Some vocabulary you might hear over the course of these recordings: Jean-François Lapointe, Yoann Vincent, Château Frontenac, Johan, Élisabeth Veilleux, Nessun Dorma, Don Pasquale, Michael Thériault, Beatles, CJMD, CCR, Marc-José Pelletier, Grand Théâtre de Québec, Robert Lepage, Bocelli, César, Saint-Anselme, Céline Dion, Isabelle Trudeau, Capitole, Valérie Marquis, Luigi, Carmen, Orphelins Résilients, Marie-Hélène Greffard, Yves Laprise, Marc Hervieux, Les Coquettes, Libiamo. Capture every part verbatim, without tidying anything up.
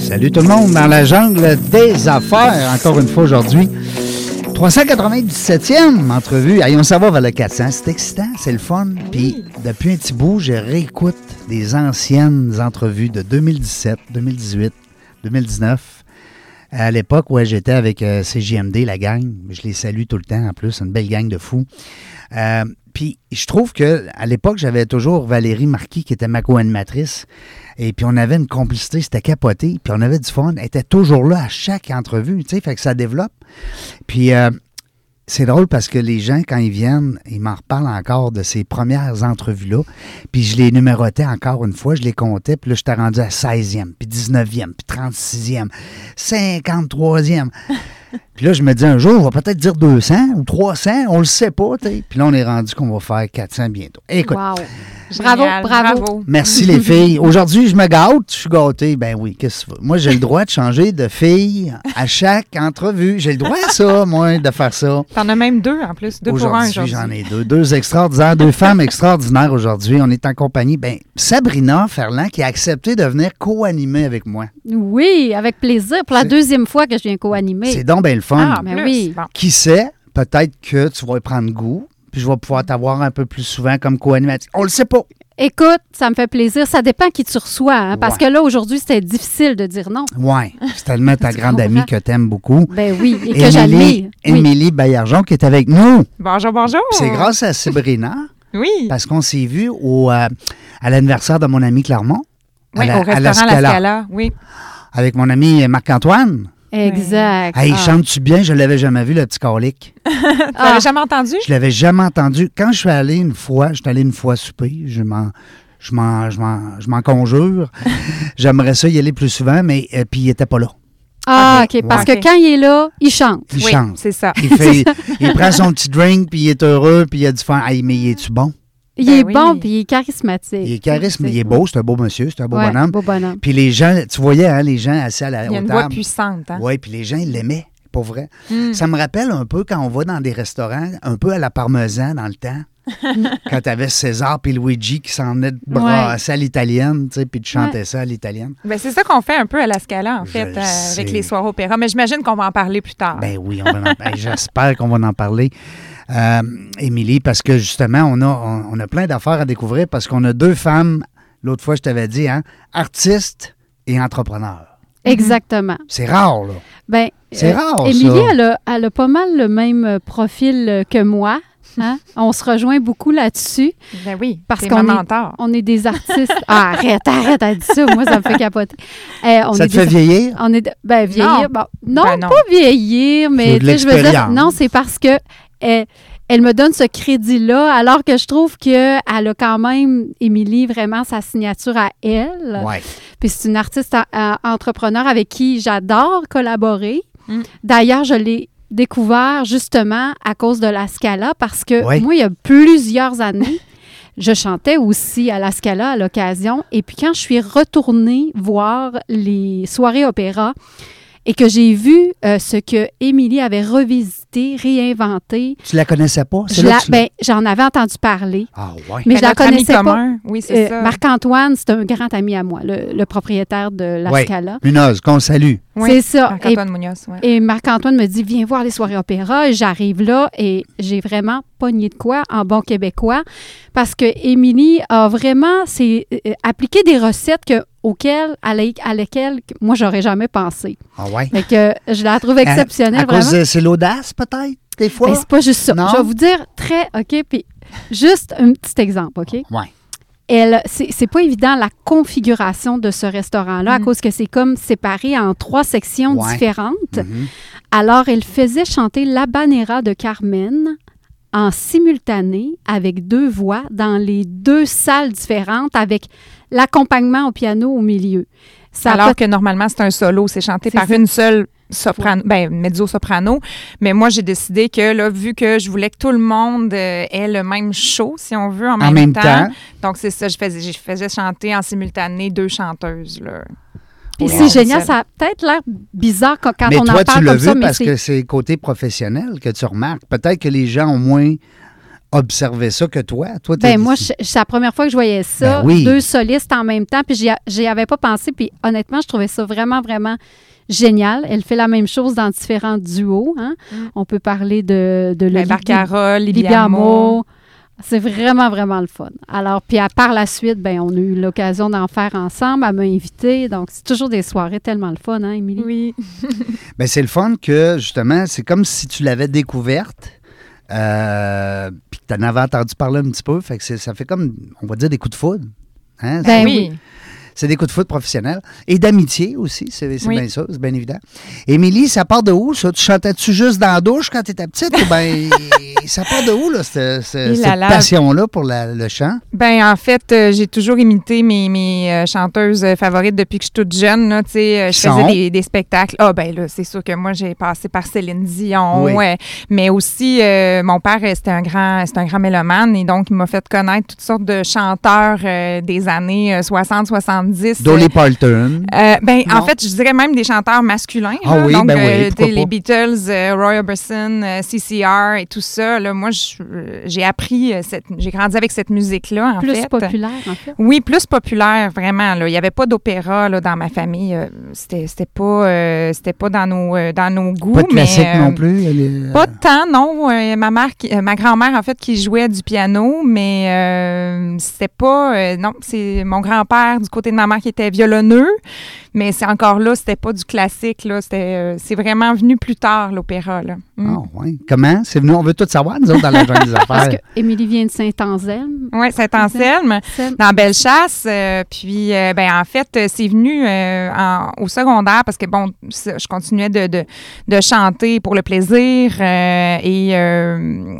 Salut tout le monde dans la jungle des affaires. Encore une fois aujourd'hui, trois cent quatre-vingt-dix-septième entrevue. Allez, on s'en va vers le quatre cents. C'est excitant, c'est le fun. Puis depuis un petit bout, je réécoute des anciennes entrevues de deux mille dix-sept, deux mille dix-huit, deux mille dix-neuf. À l'époque, ouais, j'étais avec euh, C J M D, la gang. Je les salue tout le temps, en plus. Une belle gang de fous. Euh, puis, je trouve qu'à l'époque, j'avais toujours Valérie Marquis, qui était ma co-animatrice. Et puis, on avait une complicité, c'était capoté. Puis, on avait du fun. Elle était toujours là à chaque entrevue, tu sais. Fait que ça développe. Puis... Euh, c'est drôle parce que les gens, quand ils viennent, ils m'en reparlent encore de ces premières entrevues-là. Puis je les numérotais encore une fois, je les comptais. Puis là, j'étais rendu à seizième, puis dix-neuvième, puis trente-sixième, cinquante-troisième. Puis là, je me dis un jour, on va peut-être dire deux cents ou trois cents, on le sait pas, tu sais. Puis là, on est rendu qu'on va faire quatre cents bientôt. Écoute. Wow. Bravo, génial, bravo, bravo. Merci les filles. Aujourd'hui, je me gâte, je suis gâtée. Ben oui, qu'est-ce que tu veux? Moi, j'ai le droit de changer de fille à chaque entrevue. J'ai le droit à ça, moi, de faire ça. T'en as même deux en plus, deux pour un aujourd'hui. J'en ai deux, deux extraordinaires, deux femmes extraordinaires aujourd'hui. On est en compagnie, ben Sabrina Ferland qui a accepté de venir co-animer avec moi. Oui, avec plaisir. Pour la c'est... deuxième fois que je viens co-animer. C'est donc bien le fun. Ah, mais oui. Bon. Qui sait, peut-être que tu vas y prendre goût. Puis je vais pouvoir t'avoir un peu plus souvent comme co-animatrice. On le sait pas. Écoute, ça me fait plaisir. Ça dépend qui tu reçois. Hein, parce ouais. que là, aujourd'hui, c'était difficile de dire non. Oui. C'est tellement ta grande amie que t'aimes beaucoup. Ben oui, et Émilie, que j'admire. Émilie oui. Bayergeon qui est avec nous. Bonjour, bonjour. Puis c'est grâce à Sabrina. Oui. Parce qu'on s'est vu au, euh, à l'anniversaire de mon ami Clermont. Oui, la, au restaurant La Scala. La Scala, oui. Avec mon ami Marc-Antoine. Exact. Hey, ah. Chante-tu bien? Je ne l'avais jamais vu, le petit colique. Tu l'avais ah. jamais entendu? Je l'avais jamais entendu. Quand je suis allé une fois, je suis allé une fois souper, je m'en, je m'en, je m'en, je m'en conjure. J'aimerais ça y aller plus souvent, mais euh, puis il n'était pas là. Ah, OK. okay parce ouais. que quand il est là, il chante. Il oui, chante. C'est ça. Il, fait, il prend son petit drink, puis il est heureux, puis il a du fun. Hey, mais il est-tu bon? Il ben est oui. bon, puis il est charismatique. Il est charismatique, il est beau, c'est un beau monsieur, c'est un beau ouais, bonhomme. beau bonhomme. Puis les gens, tu voyais, hein, les gens assis à la table. Il y a une voix puissante. Hein? Oui, puis les gens, ils l'aimaient, pour vrai. Mm. Ça me rappelle un peu quand on va dans des restaurants, un peu à la parmesan dans le temps, quand tu avais César puis Luigi qui s'en venaient de brasser ouais. à l'italienne, tu sais, puis de chanter ouais. ça à l'italienne. Ben, c'est ça qu'on fait un peu à la Scala, en Je fait, le euh, avec les Soirs Opéra. Mais j'imagine qu'on va en parler plus tard. Ben oui, on va en... ben, j'espère qu'on va en parler. Euh, Émilie, parce que justement, on a, on, on a plein d'affaires à découvrir parce qu'on a deux femmes, l'autre fois je t'avais dit, hein, artistes et entrepreneurs. Exactement. C'est rare, là. Ben, c'est euh, rare, Émilie, ça. Elle, elle a pas mal le même profil que moi. Hein? On se rejoint beaucoup là-dessus. Ben oui, parce qu'on est, on est des artistes. Ah, arrête, arrête, elle dit ça. Moi, ça me fait capoter. Eh, on ça est te des... fait vieillir? On est de... Ben, vieillir. Non, bon, non, ben non, pas vieillir, mais je veux dire, non, c'est parce que Elle, elle me donne ce crédit-là, alors que je trouve qu'elle a quand même, Émilie, vraiment sa signature à elle. Ouais. Puis c'est une artiste a- a- entrepreneur avec qui j'adore collaborer. Mm. D'ailleurs, je l'ai découvert justement à cause de la Scala, parce que ouais. moi, il y a plusieurs années, je chantais aussi à la Scala à l'occasion. Et puis quand je suis retournée voir les soirées opéra, et que j'ai vu euh, ce que Émilie avait revisité, réinventé. Tu la connaissais pas? C'est je là la, tu... ben, j'en avais entendu parler. Ah ouais. Mais elle je la connaissais pas. Commun. Oui, c'est euh, ça. Marc-Antoine, c'est un grand ami à moi, le, le propriétaire de la Scala. Oui, Munoz, qu'on salue. Oui, c'est ça. Marc-Antoine Munoz, oui. Et Marc-Antoine me dit, viens voir les soirées opéra. Et j'arrive là et j'ai vraiment pogné de quoi en bon québécois parce que Émilie a vraiment c'est, euh, appliqué des recettes que auquel, à, la, à laquelle moi, j'aurais jamais pensé. Ah ouais? Fait que je la trouve exceptionnelle, à, à vraiment. Cause de, c'est l'audace, peut-être, des fois? Mais c'est pas juste ça. Non? Je vais vous dire très, OK, puis juste un petit exemple, OK? Ouais. Elle, c'est, c'est pas évident la configuration de ce restaurant-là, mmh. à cause que c'est comme séparé en trois sections ouais. différentes. Mmh. Alors, elle faisait chanter l'habanera de Carmen en simultané avec deux voix dans les deux salles différentes avec l'accompagnement au piano au milieu. Ça Alors peut... que normalement, c'est un solo, c'est chanté c'est par ça. une seule soprano, ben mezzo-soprano. Mais moi, j'ai décidé que là, vu que je voulais que tout le monde euh, ait le même show, si on veut, en, en même, même temps. temps. Donc, c'est ça, je faisais, je faisais chanter en simultané deux chanteuses, là. Puis c'est génial, ça a peut-être l'air bizarre quand, quand on toi, en parle comme ça. Mais toi, tu l'as vu parce c'est... que c'est côté professionnel que tu remarques. Peut-être que les gens ont moins observé ça que toi. toi ben moi, je, c'est la première fois que je voyais ça, ben oui. deux solistes en même temps, puis j'y, j'y avais pas pensé. Puis honnêtement, je trouvais ça vraiment, vraiment génial. Elle fait la même chose dans différents duos. Hein? Mm. On peut parler de... de ben, Barcarolle, Libiamo. C'est vraiment, vraiment le fun. Alors, puis à, par la suite, ben, on a eu l'occasion d'en faire ensemble, elle m'a invitée. Donc, c'est toujours des soirées tellement le fun, hein, Émilie? Oui. Bien, c'est le fun que, justement, c'est comme si tu l'avais découverte, euh, puis que tu en avais entendu parler un petit peu. Fait que c'est, ça fait comme, on va dire, des coups de foudre. Hein? Ben oui. oui. C'est des coups de foudre professionnels. Et d'amitié aussi, c'est, c'est oui. bien ça, c'est bien évident. Émilie, ça part de où, ça? Tu chantais-tu juste dans la douche quand tu étais petite? Ou bien, ça part de où, là, cette, cette, cette passion-là pour la, le chant? Bien, en fait, euh, j'ai toujours imité mes, mes euh, chanteuses favorites depuis que je suis toute jeune. Là, euh, je faisais des, des spectacles. Ah, bien là, c'est sûr que moi, j'ai passé par Céline Dion. Oui. Euh, mais aussi, euh, mon père, c'était un grand c'était un grand mélomane. Et donc, il m'a fait connaître toutes sortes de chanteurs euh, des années euh, soixante soixante-dix. Dolly Parton. Euh, ben, en fait, je dirais même des chanteurs masculins. Ah là, oui, donc, ben oui, euh, les Beatles, euh, Roy Orbison, euh, C C R et tout ça. Là, moi, je, j'ai appris, cette, j'ai grandi avec cette musique-là, en plus fait. Plus populaire, en fait. Oui, plus populaire, vraiment. Là. Il n'y avait pas d'opéra là, dans ma famille. C'était, c'était, pas, euh, c'était pas dans nos, euh, dans nos goûts. Pas de classique mais, euh, non plus? Est... Pas de temps, non. Euh, ma, mère, qui, euh, ma grand-mère, en fait, qui jouait du piano, mais euh, c'était pas... Euh, non, c'est mon grand-père, du côté de ma mère qui était violonneux, mais c'est encore là, c'était pas du classique, là, c'était, euh, c'est vraiment venu plus tard, l'opéra, là. Mm. Ah oui, comment? C'est venu, on veut tout savoir, nous autres, dans la jungle des affaires. Parce qu'Émilie vient de Saint-Anselme. Oui, Saint-Anselme, Saint-Anselme. dans Bellechasse, euh, puis, euh, bien, en fait, c'est venu euh, en, au secondaire, parce que, bon, je continuais de, de, de chanter pour le plaisir, euh, et euh,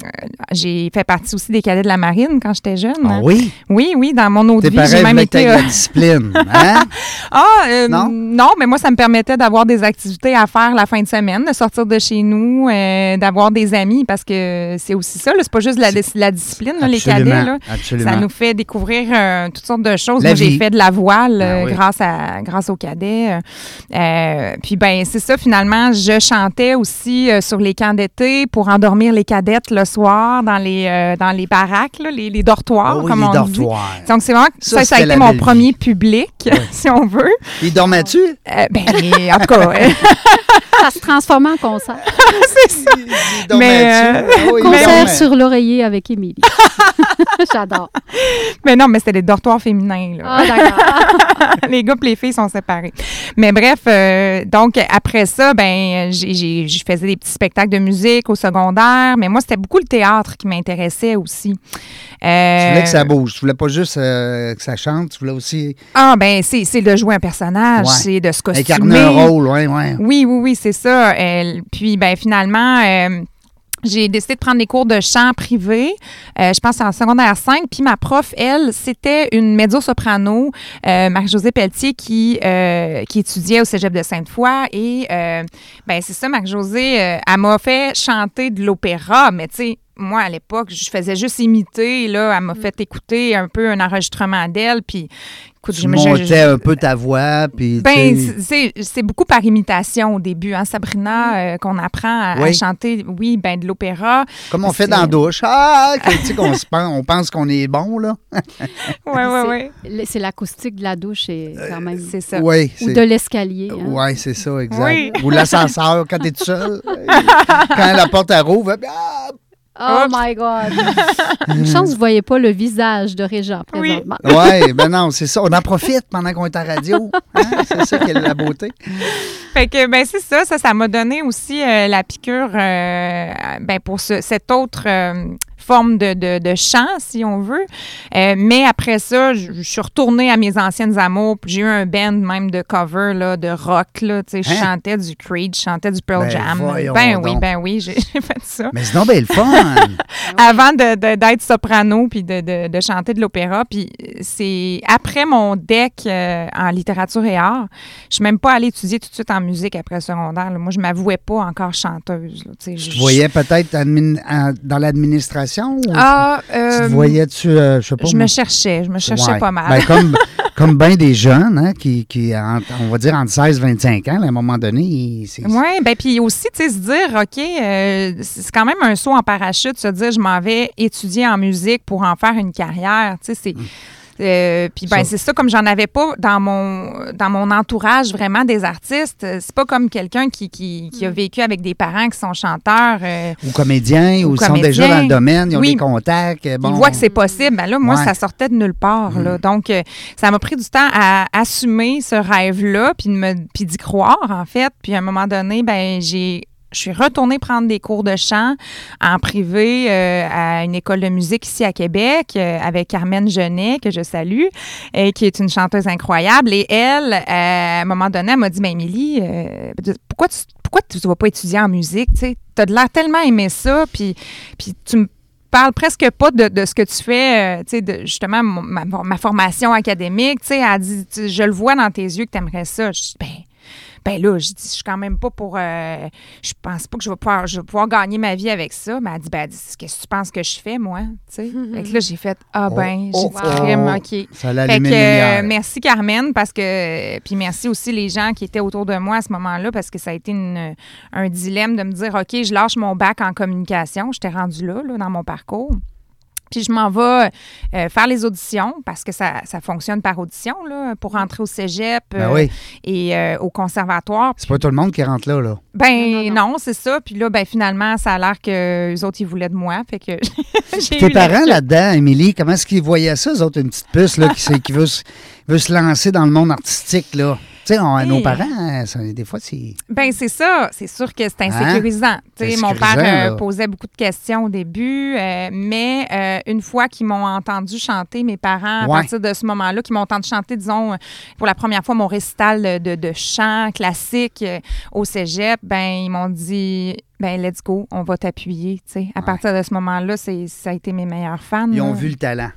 j'ai fait partie aussi des cadets de la marine quand j'étais jeune. Ah oui? Hein. Oui, oui, dans mon autre T'es vie, pareil, j'ai même été... Euh, Hein? ah, euh, non? non, mais moi, ça me permettait d'avoir des activités à faire la fin de semaine, de sortir de chez nous, euh, d'avoir des amis, parce que c'est aussi ça, là, c'est pas juste la, la discipline, là, les cadets. Là. Ça nous fait découvrir euh, toutes sortes de choses. La moi, vie. j'ai fait de la voile ah, oui. grâce, à, grâce aux cadets. Euh, puis, ben c'est ça, finalement, je chantais aussi euh, sur les camps d'été pour endormir les cadettes le soir dans les, euh, dans les baraques, là, les, les dortoirs, oh, oui, comme les on dortoirs. dit. Donc, c'est vraiment ça, ça, ça a été mon premier public, oui. si on veut. Ils dormaient-tu? Euh, ben, en tout cas... ça se transformait en concert. C'est ça. Ils, ils mais, euh, oui, concert mais... sur l'oreiller avec Émilie. J'adore. Mais non, mais c'était les dortoirs féminins. Là. Ah, d'accord. Les gars et les filles sont séparés. Mais bref, euh, donc après ça, ben, j'ai, j'ai, je faisais des petits spectacles de musique au secondaire, mais moi, c'était beaucoup le théâtre qui m'intéressait aussi. Euh, tu voulais que ça bouge. Tu voulais pas juste euh, que ça chante, tu voulais aussi... Ah, ben c'est, c'est de jouer un personnage, ouais. c'est de se costumer. Incarner un rôle, oui, oui. Oui, oui, oui, c'est ça. Euh, puis, ben finalement... Euh, j'ai décidé de prendre des cours de chant privé, euh, je pense en secondaire cinq, puis ma prof, elle, c'était une mezzo-soprano, euh, Marc-José Pelletier, qui, euh, qui étudiait au Cégep de Sainte-Foy, et euh, ben c'est ça, Marc-José, euh, elle m'a fait chanter de l'opéra, mais tu sais, moi, à l'époque, je faisais juste imiter, là, elle m'a fait écouter un peu un enregistrement d'elle, puis... Écoute, tu je, montais je, je, un peu ta voix, puis... Ben, c'est, c'est beaucoup par imitation au début, hein, Sabrina, euh, qu'on apprend à, oui. à chanter, oui, ben de l'opéra. Comme on c'est... fait dans la douche. Ah! Que, tu sais, qu'on se pense, on pense qu'on est bon, là. Oui, oui, oui. C'est l'acoustique de la douche, et quand même... Euh, c'est ça. Oui. Ou de l'escalier. Hein. Oui, c'est ça, exact. Oui. Ou l'ascenseur, quand t'es tout seul. Quand la porte, elle rouvre, ah! Oh Oups. my God! Une chance, vous ne voyez pas le visage de Régent présentement. Oui, ouais, ben non, c'est ça. On en profite pendant qu'on est à la radio. Hein? C'est ça qui est la beauté. Fait que, ben c'est ça. Ça, ça m'a donné aussi euh, la piqûre euh, ben, pour ce, cette autre... Euh, forme de, de, de chant, si on veut. Euh, mais après ça, je, je suis retournée à mes anciennes amours. Puis j'ai eu un band même de cover, là, de rock. Là, hein? Je chantais du Creed, je chantais du Pearl ben, Jam. Ben oui, donc. ben oui, j'ai, j'ai fait ça. Mais sinon, ben le fun! Avant de, de, d'être soprano puis de, de, de chanter de l'opéra. Puis c'est après mon deck euh, en littérature et art, je suis même pas allée étudier tout de suite en musique après le secondaire. Là. Moi, je m'avouais pas encore chanteuse. Là, je, je te voyais peut-être admin, à, dans l'administration? Ah, ou, euh, tu te voyais-tu, euh, je sais pas. Je moi, me cherchais, je me cherchais ouais. pas mal. Ben, comme comme bien des jeunes, hein, qui, qui on va dire entre seize et vingt-cinq ans, là, à un moment donné. Oui, bien puis aussi, tu sais, se dire, OK, euh, c'est quand même un saut en parachute, se dire, je m'en vais étudier en musique pour en faire une carrière, tu sais, c'est... Hum. Euh, puis ben, c'est ça, comme j'en avais pas dans mon dans mon entourage vraiment des artistes, c'est pas comme quelqu'un qui, qui, qui a vécu avec des parents qui sont chanteurs. Euh, ou comédiens, ou ils sont déjà dans le domaine, ils oui. ont des contacts. Bon. Ils voient que c'est possible. Ben là, moi, ouais. ça sortait de nulle part. Mm. Là. Donc, euh, ça m'a pris du temps à assumer ce rêve-là, puis de me puis d'y croire, en fait. Puis à un moment donné, ben j'ai... Je suis retournée prendre des cours de chant en privé euh, à une école de musique ici à Québec euh, avec Carmen Genet, que je salue, et qui est une chanteuse incroyable. Et elle, euh, à un moment donné, elle m'a dit « Mais Émilie, euh, pourquoi tu pourquoi tu vas pas étudier en musique? Tu as de l'air tellement aimé ça, puis, puis tu me parle presque pas de, de ce que tu fais, euh, tu sais, de, justement, mon, ma, ma formation académique. » Tu sais, elle dit « Je le vois dans tes yeux que tu aimerais ça. » Je dis « Ben... » Ben là, je dis, je suis quand même pas pour... Euh, je pense pas que je vais, pouvoir, je vais pouvoir gagner ma vie avec ça. Mais elle dit, ben, elle dit, qu'est-ce que tu penses que je fais, moi? Fait que là, j'ai fait, ah ben, oh, j'ai oh, dit, crème, oh, OK. Ça l'a allumé euh, merci, Carmen, parce que... Puis merci aussi les gens qui étaient autour de moi à ce moment-là, parce que ça a été une, un dilemme de me dire, OK, je lâche mon bac en communication. J'étais rendue là, là, dans mon parcours. Puis je m'en vais euh, faire les auditions parce que ça, ça fonctionne par audition là, pour rentrer au cégep euh, ben oui. et euh, au conservatoire. C'est pas tout le monde qui rentre là, là. Ben non, non, non. non c'est ça. Puis là, ben finalement, ça a l'air qu'eux autres, ils voulaient de moi. Fait que j'ai Tes parents la... là-dedans, Émilie, comment est-ce qu'ils voyaient ça, eux autres, une petite puce là, qui, qui veut, veut se lancer dans le monde artistique, là? Tu sais, on, hey. nos parents, ça, des fois, c'est... Bien, c'est ça. C'est sûr que c'est insécurisant. Hein? Tu sais, mon père euh, posait beaucoup de questions au début, euh, mais euh, une fois qu'ils m'ont entendu chanter, mes parents, ouais. à partir de ce moment-là, qu'ils m'ont entendu chanter, disons, pour la première fois, mon récital de, de chant classique euh, au cégep, ben ils m'ont dit... Ben let's go, on va t'appuyer, tu sais. À ouais. partir de ce moment-là, c'est, ça a été mes meilleurs fans. Ils ont là. vu le talent.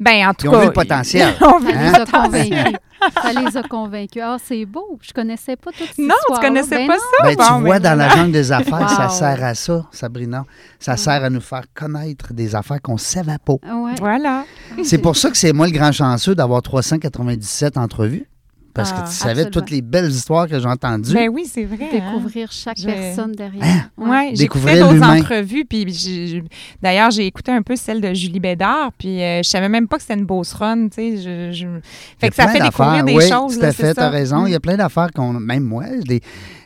Ben en tout ils cas... Ils ont vu le potentiel. Ils ont vu hein? le potentiel. Ça les a convaincus. Ah, c'est beau. Je connaissais pas toute cette histoire. Non, tu connaissais ben pas non. ça. Ben, bon, tu vois, ben, dans la jungle des affaires, wow. ça sert à ça, Sabrina. Ça sert à nous faire connaître des affaires qu'on ne savait pas. Ouais. Voilà. C'est pour ça que c'est moi le grand chanceux d'avoir trois cent quatre-vingt-dix-sept entrevues. Parce ah, que tu savais absolument. toutes les belles histoires que j'ai entendues. Ben oui, c'est vrai. Découvrir hein? chaque je... personne derrière. Hein? Oui, ouais, j'ai écouté d'autres entrevues. Puis j'ai... D'ailleurs, j'ai écouté un peu celle de Julie Bédard. Puis euh, je savais même pas que c'était une beauceronne. Tu sais, je, je... Fait que ça fait découvrir des oui, choses. Tout à fait, tu as raison. Il y a plein d'affaires qu'on. Même moi, des...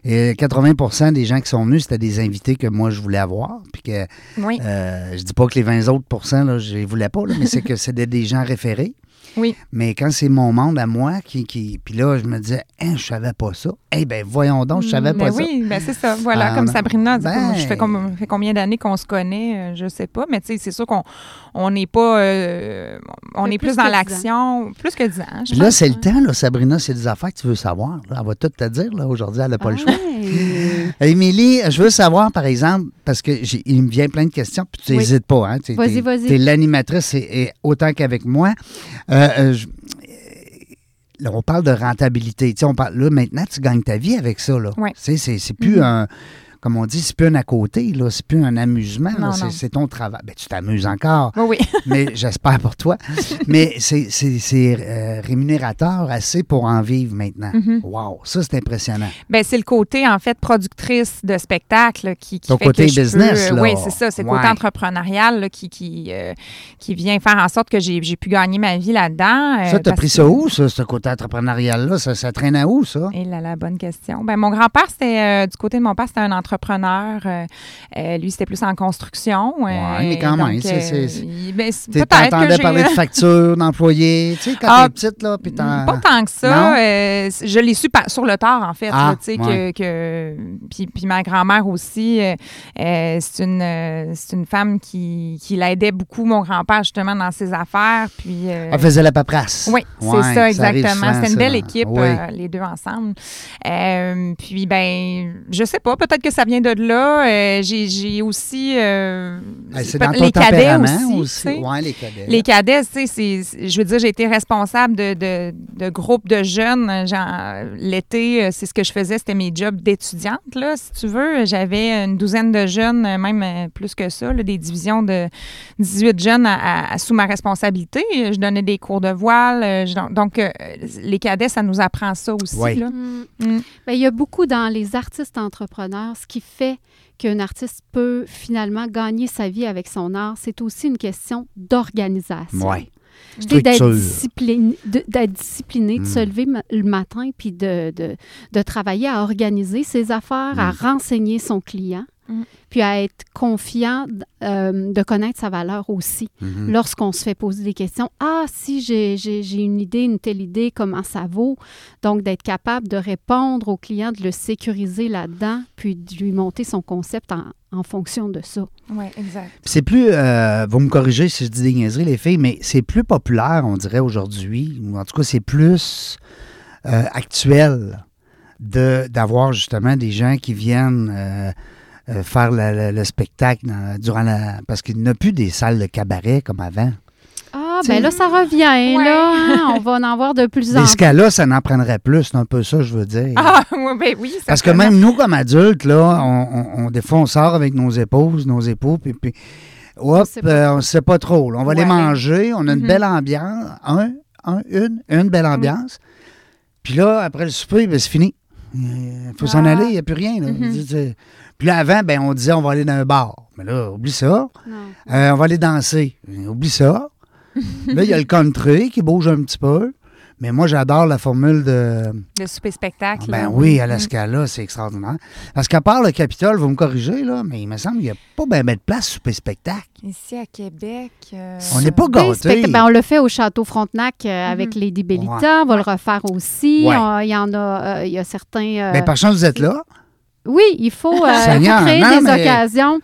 Et quatre-vingts pour cent des gens qui sont venus, c'était des invités que moi, je voulais avoir. Puis que oui. euh, je dis pas que les vingt autres pourcents, là, je les voulais pas, là, mais c'est que c'était des gens référés. Oui. Mais quand c'est mon monde à moi, qui, qui puis là, je me disais, hey, je savais pas ça. Eh hey, bien, voyons donc, je savais mmh, pas ben ça. Oui, bien, c'est ça. Voilà, ah, comme Sabrina dit, ben... je fais comme, fait combien d'années qu'on se connaît, je sais pas. Mais tu sais, c'est sûr qu'on n'est pas, euh, on est plus, plus dans l'action, plus que dix ans. Je là, pense, c'est ouais. le temps, là, Sabrina, c'est des affaires que tu veux savoir. Là. Elle va tout te dire, là, aujourd'hui, elle n'a pas ah, le choix. Ouais. Émilie, je veux savoir, par exemple, parce qu'il me vient plein de questions, puis tu n'hésites oui. pas. Hein, t'es, vas-y, t'es, vas-y. T'es l'animatrice et, et autant qu'avec moi. Euh, euh, je, là, on parle de rentabilité. Tu sais, on parle, là, maintenant, tu gagnes ta vie avec ça. Là. Ouais. Tu sais, c'est, c'est plus mm-hmm. un... Comme on dit, c'est plus un à côté, là, c'est plus un amusement, non, là, c'est, c'est ton travail. Ben, tu t'amuses encore, oui, oui. mais j'espère pour toi. Mais c'est, c'est, c'est euh, rémunérateur assez pour en vivre maintenant. Mm-hmm. Wow, ça, c'est impressionnant. Bien, c'est le côté, en fait, productrice de spectacle qui, qui fait côté que je business, peux, là. Oui, c'est ça, c'est le ouais. côté entrepreneurial là, qui, qui, euh, qui vient faire en sorte que j'ai, j'ai pu gagner ma vie là-dedans. Euh, ça, t'as pris que... ça où, ça, ce côté entrepreneurial-là? Ça, ça traîne à où, ça? Et là, la bonne question. Bien, mon grand-père, c'était, euh, du côté de mon père, c'était un entrepreneur. entrepreneur. Euh, euh, lui, c'était plus en construction. Euh, oui, mais quand donc, même. Euh, c'est, c'est, ben, c'est, t'entendais parler de factures, d'employés, tu sais, quand ah, t'es petite, là, puis t'en... Pas tant que ça. Euh, je l'ai su par, sur le tard, en fait, ah, tu sais, ouais. que... que puis, puis ma grand-mère aussi, euh, euh, c'est, une, euh, c'est une femme qui, qui l'aidait beaucoup, mon grand-père, justement, dans ses affaires, puis... Euh, Elle faisait la paperasse. Oui, ouais, c'est ça, exactement. C'était une belle équipe, oui. euh, les deux ensemble. Euh, puis, ben, je sais pas, peut-être que ça vient de là. Euh, j'ai, j'ai aussi... Euh, c'est dans ton tempérament aussi. aussi. Oui, les cadets. Les cadets, tu sais, je veux dire, j'ai été responsable de, de, de groupes de jeunes. Genre, l'été, c'est ce que je faisais, c'était mes jobs d'étudiante, là, si tu veux. J'avais une douzaine de jeunes, même plus que ça, là, des divisions de dix-huit jeunes à, à, sous ma responsabilité. Je donnais des cours de voile. Je, donc, euh, les cadets, ça nous apprend ça aussi. Oui. Là. Mmh. Mmh. Mais il y a beaucoup dans les artistes entrepreneurs, ce qui fait qu'un artiste peut finalement gagner sa vie avec son art, c'est aussi une question d'organisation. Oui. D'être discipliné, d'être discipliné, mmh. de se lever le matin puis de, de, de travailler à organiser ses affaires, mmh. à renseigner son client. Mmh. Puis à être confiant euh, de connaître sa valeur aussi. Mmh. Lorsqu'on se fait poser des questions, « Ah, si j'ai, j'ai, j'ai une idée, une telle idée, comment ça vaut? » Donc, d'être capable de répondre au client, de le sécuriser là-dedans, puis de lui monter son concept en, en fonction de ça. Oui, exact. C'est plus, euh, vous me corrigez si je dis des niaiseries, les filles, mais c'est plus populaire, on dirait, aujourd'hui, ou en tout cas, c'est plus euh, actuel de, d'avoir justement des gens qui viennent... Euh, Euh, faire le, le, le spectacle dans, durant la... Parce qu'il n'y a plus des salles de cabaret comme avant. Ah, bien là, ça revient, ouais. là. Hein? On va en avoir de plus en plus. Les Scala, ça n'en prendrait plus. C'est un peu ça, je veux dire. Ah, ben oui. Ça Parce que même nous, comme adultes, là, on, on, on, des fois, on sort avec nos épouses, nos époux, puis... puis hop, euh, on ne sait pas trop. Là. On va ouais. les manger, on a mm-hmm. une belle ambiance. Un, un, une, une belle ambiance. Mm-hmm. Puis là, après le souper, ben, c'est fini. Il faut ah. s'en aller, il n'y a plus rien. Là. Mm-hmm. Puis là, avant, ben, on disait on va aller dans un bar. Mais là, oublie ça. Euh, on va aller danser. Oublie ça. Là, il y a le country qui bouge un petit peu. Mais moi, j'adore la formule de... Le souper-spectacle. Ben là. Oui, à la Scala, mm-hmm. c'est extraordinaire. Parce qu'à part le Capitole, vous me corrigez, là, mais il me semble qu'il n'y a pas bien ben de place souper-spectacle. Ici, à Québec... Euh, on n'est pas gâtés. Ben, on le fait au Château Frontenac euh, mm-hmm. avec Lady Bellita. Ouais. On va ouais. le refaire aussi. Il ouais. euh, y en a... Il euh, y a certains... Euh, ben, par chance, vous êtes là. Oui, il faut, euh, Seigneur, faut créer non, des mais... occasions...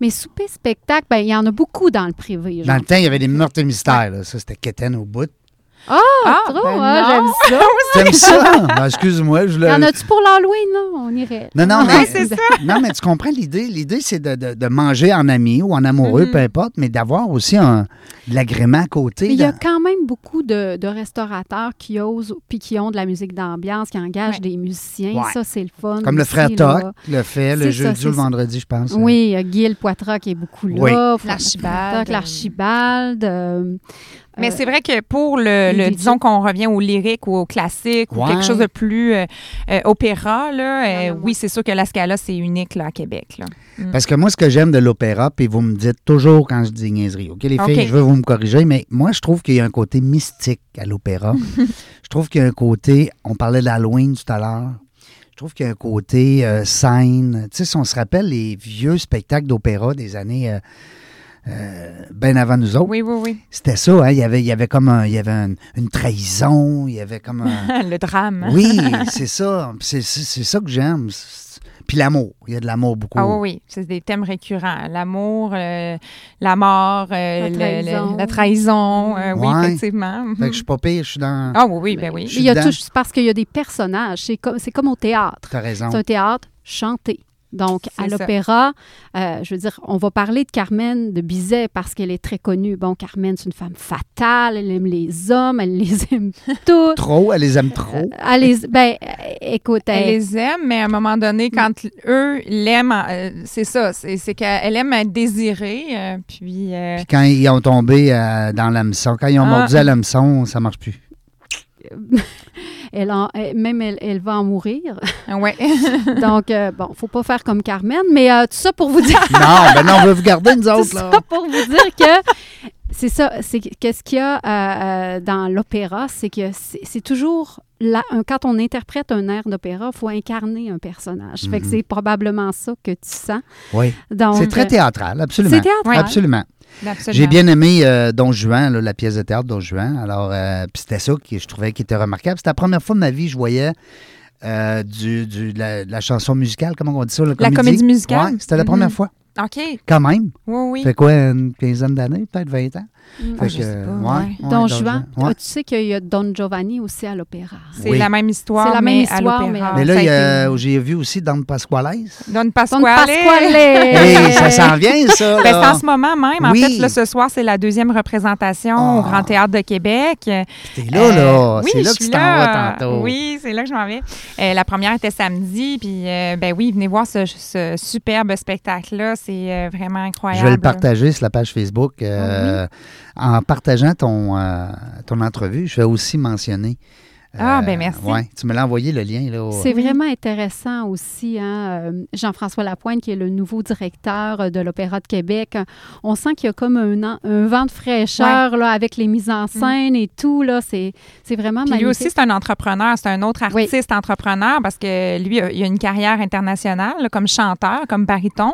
Mais souper-spectacle, ben il y en a beaucoup dans le privé. Genre. Dans le temps, il y avait des meurtres et mystères. Là. Ça, c'était quétaine au bout. Oh, ah, trop, ben hein, j'aime ça. J'aime ça? Ben, excuse-moi. Je le... Y en a-tu pour l'Halloween? Non, on irait. Non, non, mais, ouais, c'est ça. Non, mais tu comprends l'idée. L'idée, c'est de, de, de manger en ami ou en amoureux, mm-hmm. peu importe, mais d'avoir aussi un, de l'agrément à côté. Mais il y a quand même beaucoup de, de restaurateurs qui osent puis qui ont de la musique d'ambiance, qui engagent ouais. des musiciens. Ouais. Ça, c'est le fun. Comme aussi, le Frère Toc le fait c'est le jeudi ou le vendredi, je pense. Oui, hein. Guy le Poitras qui est beaucoup là. Oui. L'Archibald. L'Archibald. Euh, Mais euh, c'est vrai que pour le, le disons qu'on revient au lyrique ou au classique ouais. ou quelque chose de plus euh, euh, opéra, là, euh, ah, oui, c'est sûr que la Scala, c'est unique là, à Québec. Là. Mm. Parce que moi, ce que j'aime de l'opéra, puis vous me dites toujours quand je dis niaiserie, OK, les filles, okay. je veux vous me corriger, mais moi, je trouve qu'il y a un côté mystique à l'opéra. Je trouve qu'il y a un côté, on parlait de l'Halloween tout à l'heure, je trouve qu'il y a un côté euh, scène. Tu sais, si on se rappelle les vieux spectacles d'opéra des années... Euh, Euh, bien avant nous autres. Oui, oui, oui. C'était ça, hein? Il y avait, il y avait comme un, il y avait un, une trahison, il y avait comme un... Le drame. Oui, c'est ça. C'est, c'est, c'est ça que j'aime. Puis l'amour. Il y a de l'amour beaucoup. Ah oui, oui. C'est des thèmes récurrents. L'amour, euh, la mort, euh, la trahison. Le, le, la trahison. Euh, ouais. Oui, effectivement. Fait que je suis pas pire, je suis dans... Ah oui, oui, ben oui. Il y a tout, parce qu'il y a des personnages. C'est comme, c'est comme au théâtre. T'as raison. C'est un théâtre chanté. Donc, c'est à l'opéra, euh, je veux dire, on va parler de Carmen de Bizet parce qu'elle est très connue. Bon, Carmen, c'est une femme fatale, elle aime les hommes, elle les aime tous. Trop, elle les aime trop. Euh, elle les, ben, écoute, elle... elle les aime, mais à un moment donné, quand oui. eux l'aiment, euh, c'est ça, c'est, c'est qu'elle aime être désirée, euh, puis... Euh... Puis quand ils ont tombé euh, dans l'hameçon, quand ils ont ah, mordu à l'hameçon, ça marche plus. Elle en, elle, même elle, elle va en mourir. Ouais. Donc, euh, bon, faut pas faire comme Carmen, mais euh, tout ça pour vous dire... Non, ben non, on veut vous garder, nous autres. Tout là. Ça pour vous dire que c'est ça. C'est, qu'est-ce qu'il y a euh, dans l'opéra, c'est que c'est, c'est toujours... Là, un, quand on interprète un air d'opéra, il faut incarner un personnage. Mm-hmm. Fait que c'est probablement ça que tu sens. Oui. Donc, c'est très théâtral, absolument. C'est théâtral. Absolument. Absolument. J'ai bien aimé euh, Don Juan, là, la pièce de théâtre Don Juan. Alors, euh, puis c'était ça que je trouvais qui était remarquable. C'était la première fois de ma vie que je voyais euh, du, du, de, la, de la chanson musicale, comment on dit ça? La, la comédie, comédie musicale? Ouais, c'était la mm-hmm. première fois. OK. Quand même. Oui, oui. Fait quoi, une quinzaine d'années, peut-être vingt ans? Mmh. Fait ah, que, euh, ouais, ouais, Don Juan. Ouais. Ah, tu sais qu'il y a Don Giovanni aussi à l'opéra. C'est oui. la même histoire, c'est la même mais histoire, à l'opéra. Mais là, il y a, été... j'ai vu aussi Don Pasquale. Don Pasquale. Don Pasquale. Et ça s'en vient, ça. C'est en ce moment même. En oui. fait, là, ce soir, c'est la deuxième représentation oh. au Grand Théâtre de Québec. T'es là, là. Euh, oui, c'est là que tu t'en vas tantôt. Oui, c'est là que je m'en vais. Euh, la première était samedi. Puis, euh, ben oui, venez voir ce, ce superbe spectacle-là. C'est vraiment incroyable. Je vais le partager sur la page Facebook. Euh, oui. En partageant ton, euh, ton entrevue, je vais aussi mentionner. Euh, ah, bien, merci. Ouais, tu me l'as envoyé, le lien. Là, au... C'est vraiment intéressant aussi. Hein? Jean-François Lapointe, qui est le nouveau directeur de l'Opéra de Québec, on sent qu'il y a comme un, an, un vent de fraîcheur ouais. là, avec les mises en scène mmh. et tout. Là, c'est, c'est vraiment magnifique. Lui aussi, c'est un entrepreneur. C'est un autre artiste oui. entrepreneur parce que lui, il a une carrière internationale là, comme chanteur, comme baryton.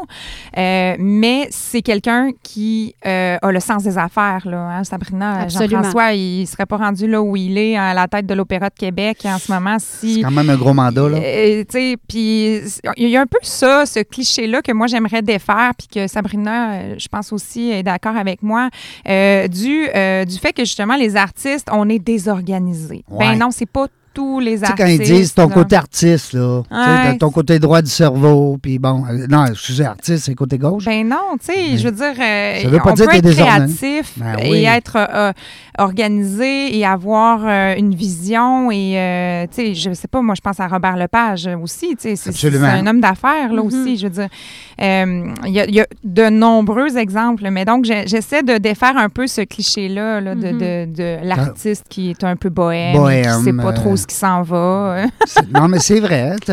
Euh, mais c'est quelqu'un qui euh, a le sens des affaires. Là, hein, Sabrina, absolument. Jean-François, il ne serait pas rendu là où il est à la tête de l'Opéra de Québec en ce moment. Si, c'est quand même un gros mandat, là. Euh, puis il y a un peu ça, ce cliché-là que moi, j'aimerais défaire, puis que Sabrina, je pense aussi, est d'accord avec moi, euh, du, euh, du fait que, justement, les artistes, on est désorganisés. Ouais. Ben non, c'est pas tous les artistes. Tu sais, quand ils disent ton là. Côté artiste, là, ouais. ton côté droit du cerveau, puis bon, euh, non, excusez, artiste, c'est le côté gauche. Ben non, tu sais, je veux dire, euh, ça veut pas on dire peut être créatif ben oui. et être euh, organisé et avoir euh, une vision et, euh, tu sais, je sais pas, moi, je pense à Robert Lepage aussi, tu sais, c'est, c'est un homme d'affaires, là, mm-hmm. aussi, je veux dire. Il euh, y, y a de nombreux exemples, mais donc, j'essaie de défaire un peu ce cliché-là là, de, mm-hmm. de, de, de l'artiste qui est un peu bohème, bohème qui sait pas trop euh... ce qui s'en va. Non, mais c'est vrai, tu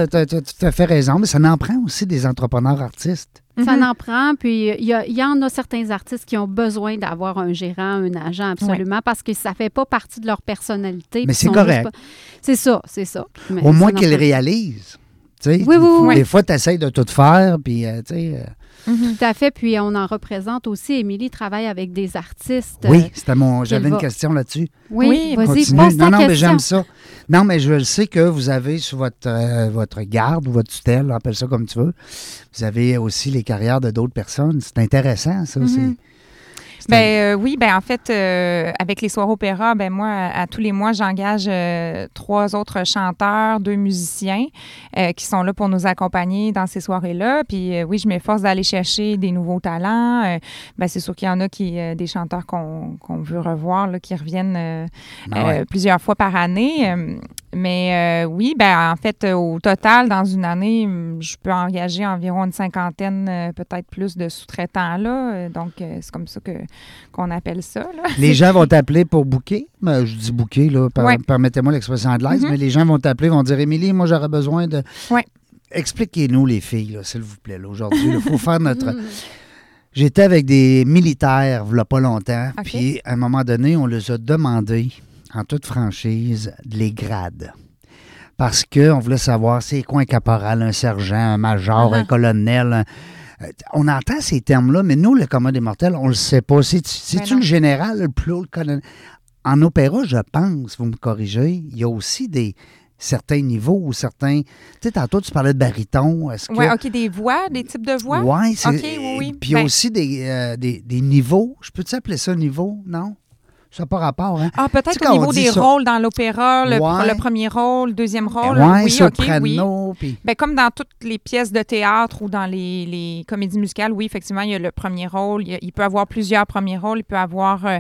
as fait raison, mais ça en prend aussi des entrepreneurs artistes. Ça mm-hmm. en prend, puis il y, y en a certains artistes qui ont besoin d'avoir un gérant, un agent, absolument, oui. parce que ça ne fait pas partie de leur personnalité. Mais c'est correct. Pas... C'est ça, c'est ça. Mais au moins qu'ils réalisent. Oui, oui, oui. Des fois, tu essaies de tout faire, puis euh, tu sais... Euh... Mm-hmm. Tout à fait. Puis on en représente aussi. Émilie travaille avec des artistes. Oui, c'était mon. J'avais va... une question là-dessus. Oui, oui vas-y, continue. Pose ta non, non, question. Mais j'aime ça. Non, mais je le sais que vous avez sur votre, euh, votre garde ou votre tutelle, appelle ça comme tu veux. Vous avez aussi les carrières de d'autres personnes. C'est intéressant, ça aussi. Mm-hmm. Ben euh, oui, ben en fait, euh, avec les Soirs Opéra, ben moi, à, à tous les mois, j'engage euh, trois autres chanteurs, deux musiciens euh, qui sont là pour nous accompagner dans ces soirées-là. Puis euh, oui, je m'efforce d'aller chercher des nouveaux talents. Euh, ben c'est sûr qu'il y en a qui euh, des chanteurs qu'on, qu'on veut revoir, là, qui reviennent euh, ah ouais. euh, plusieurs fois par année. Euh, mais euh, oui, ben en fait, au total, dans une année, je peux engager environ une cinquantaine, euh, peut-être plus de sous-traitants là. Donc euh, c'est comme ça que qu'on appelle ça. Là. Les gens vont t'appeler pour booker. Je dis booker, là, par, ouais. permettez-moi l'expression anglaise, mm-hmm. mais les gens vont t'appeler, vont dire « Émilie, moi, j'aurais besoin de... Ouais. » Expliquez-nous, les filles, là, s'il vous plaît, là, aujourd'hui. Il faut faire notre... J'étais avec des militaires, il n'y a pas longtemps, okay. puis à un moment donné, on les a demandé, en toute franchise, les grades. Parce qu'on voulait savoir c'est quoi un caporal, un sergent, un major, uh-huh. un colonel... Un... On entend ces termes-là, mais nous, le commun des mortels, on le sait pas. C'est-tu, c'est-tu le général, le plus haut, le colonel? En opéra, je pense, vous me corrigez, il y a aussi des certains niveaux ou certains... Tu sais, tantôt, tu parlais de baryton. Oui, OK, des voix, des types de voix. Ouais, c'est... Okay, oui, oui. Puis il y a aussi des, euh, des, des niveaux. Je peux-tu appeler ça niveau? Non? Ça n'a pas rapport, hein? Ah, peut-être tu sais, au niveau des ça... rôles dans l'opéra, le, ouais. le premier rôle, le deuxième rôle. Ouais, oui, soprano, OK, oui. Pis... Bien, comme dans toutes les pièces de théâtre ou dans les, les comédies musicales, oui, effectivement, il y a le premier rôle. Il, y a, il peut avoir plusieurs premiers rôles. Il peut avoir euh,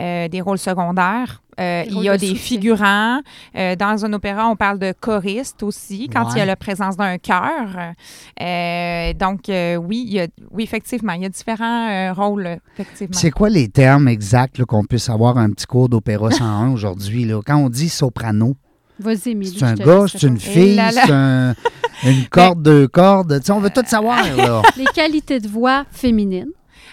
euh, des rôles secondaires. Euh, il y a de des souffle. Figurants. Euh, dans un opéra, on parle de choristes aussi, quand ouais. il y a la présence d'un chœur. Euh, donc, euh, oui, il y a, oui, effectivement, il y a différents euh, rôles. Effectivement. C'est quoi les termes exacts là, qu'on puisse avoir un petit cours d'opéra cent un aujourd'hui? Là? Quand on dit soprano, vas-y, Émilie, c'est un gars, c'est une fille, là, là. c'est un, une corde, deux cordes. T'sais, on veut tout savoir. Là. Les qualités de voix féminines.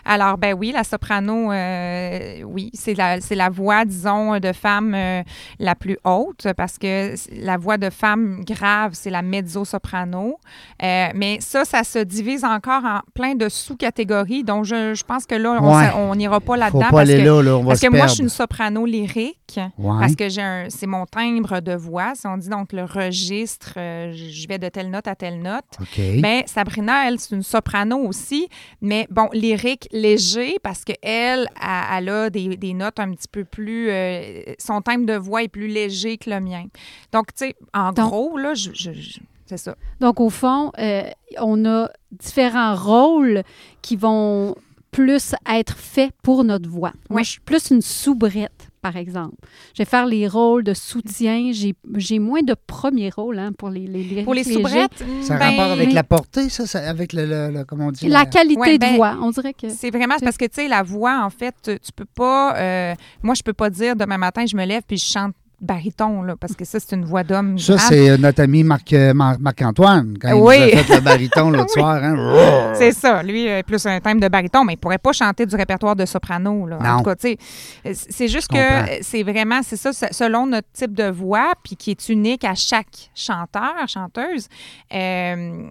Alors, ben oui, la soprano, euh, oui, c'est la, c'est la voix, disons, de femme euh, la plus haute, parce que la voix de femme grave, c'est la mezzo-soprano. Euh, mais ça, ça se divise encore en plein de sous-catégories. Donc, je, je pense que là, on ouais. n'ira pas là-dedans. Faut pas aller là, là, on va parce se que perdre. Moi, je suis une soprano lyrique, ouais. parce que j'ai un, c'est mon timbre de voix. Si on dit donc le registre, euh, je vais de telle note à telle note. Okay. Mais Sabrina, elle, c'est une soprano aussi. Mais bon, lyrique léger, parce qu'elle, elle a des, des notes un petit peu plus... Euh, son timbre de voix est plus léger que le mien. Donc, tu sais, en donc, gros, là, je, je, je, c'est ça. Donc, au fond, euh, on a différents rôles qui vont plus être faits pour notre voix. Oui. Moi, je suis plus une soubrette, par exemple. Je vais faire les rôles de soutien. J'ai, j'ai moins de premier rôle hein, pour les lyriques. Pour les soubrettes. Ça a ben, rapport avec la portée, ça, ça avec le, le, le, comment on dit? La, la... qualité ouais, de ben, voix, on dirait que... C'est vraiment c'est... parce que, tu sais, la voix, en fait, tu peux pas... Euh, moi, je peux pas dire demain matin, je me lève puis je chante baryton, là, parce que ça, c'est une voix d'homme. Ça, grave. C'est notre ami Marc, Marc, Marc-Antoine, quand oui. il nous a fait le baryton l'autre oui. soir. Hein? C'est ça. Lui, plus un thème de baryton, mais il ne pourrait pas chanter du répertoire de soprano. Là. Non. En tout cas, tu sais, c'est juste que c'est vraiment, c'est ça, selon notre type de voix, puis qui est unique à chaque chanteur, chanteuse, euh,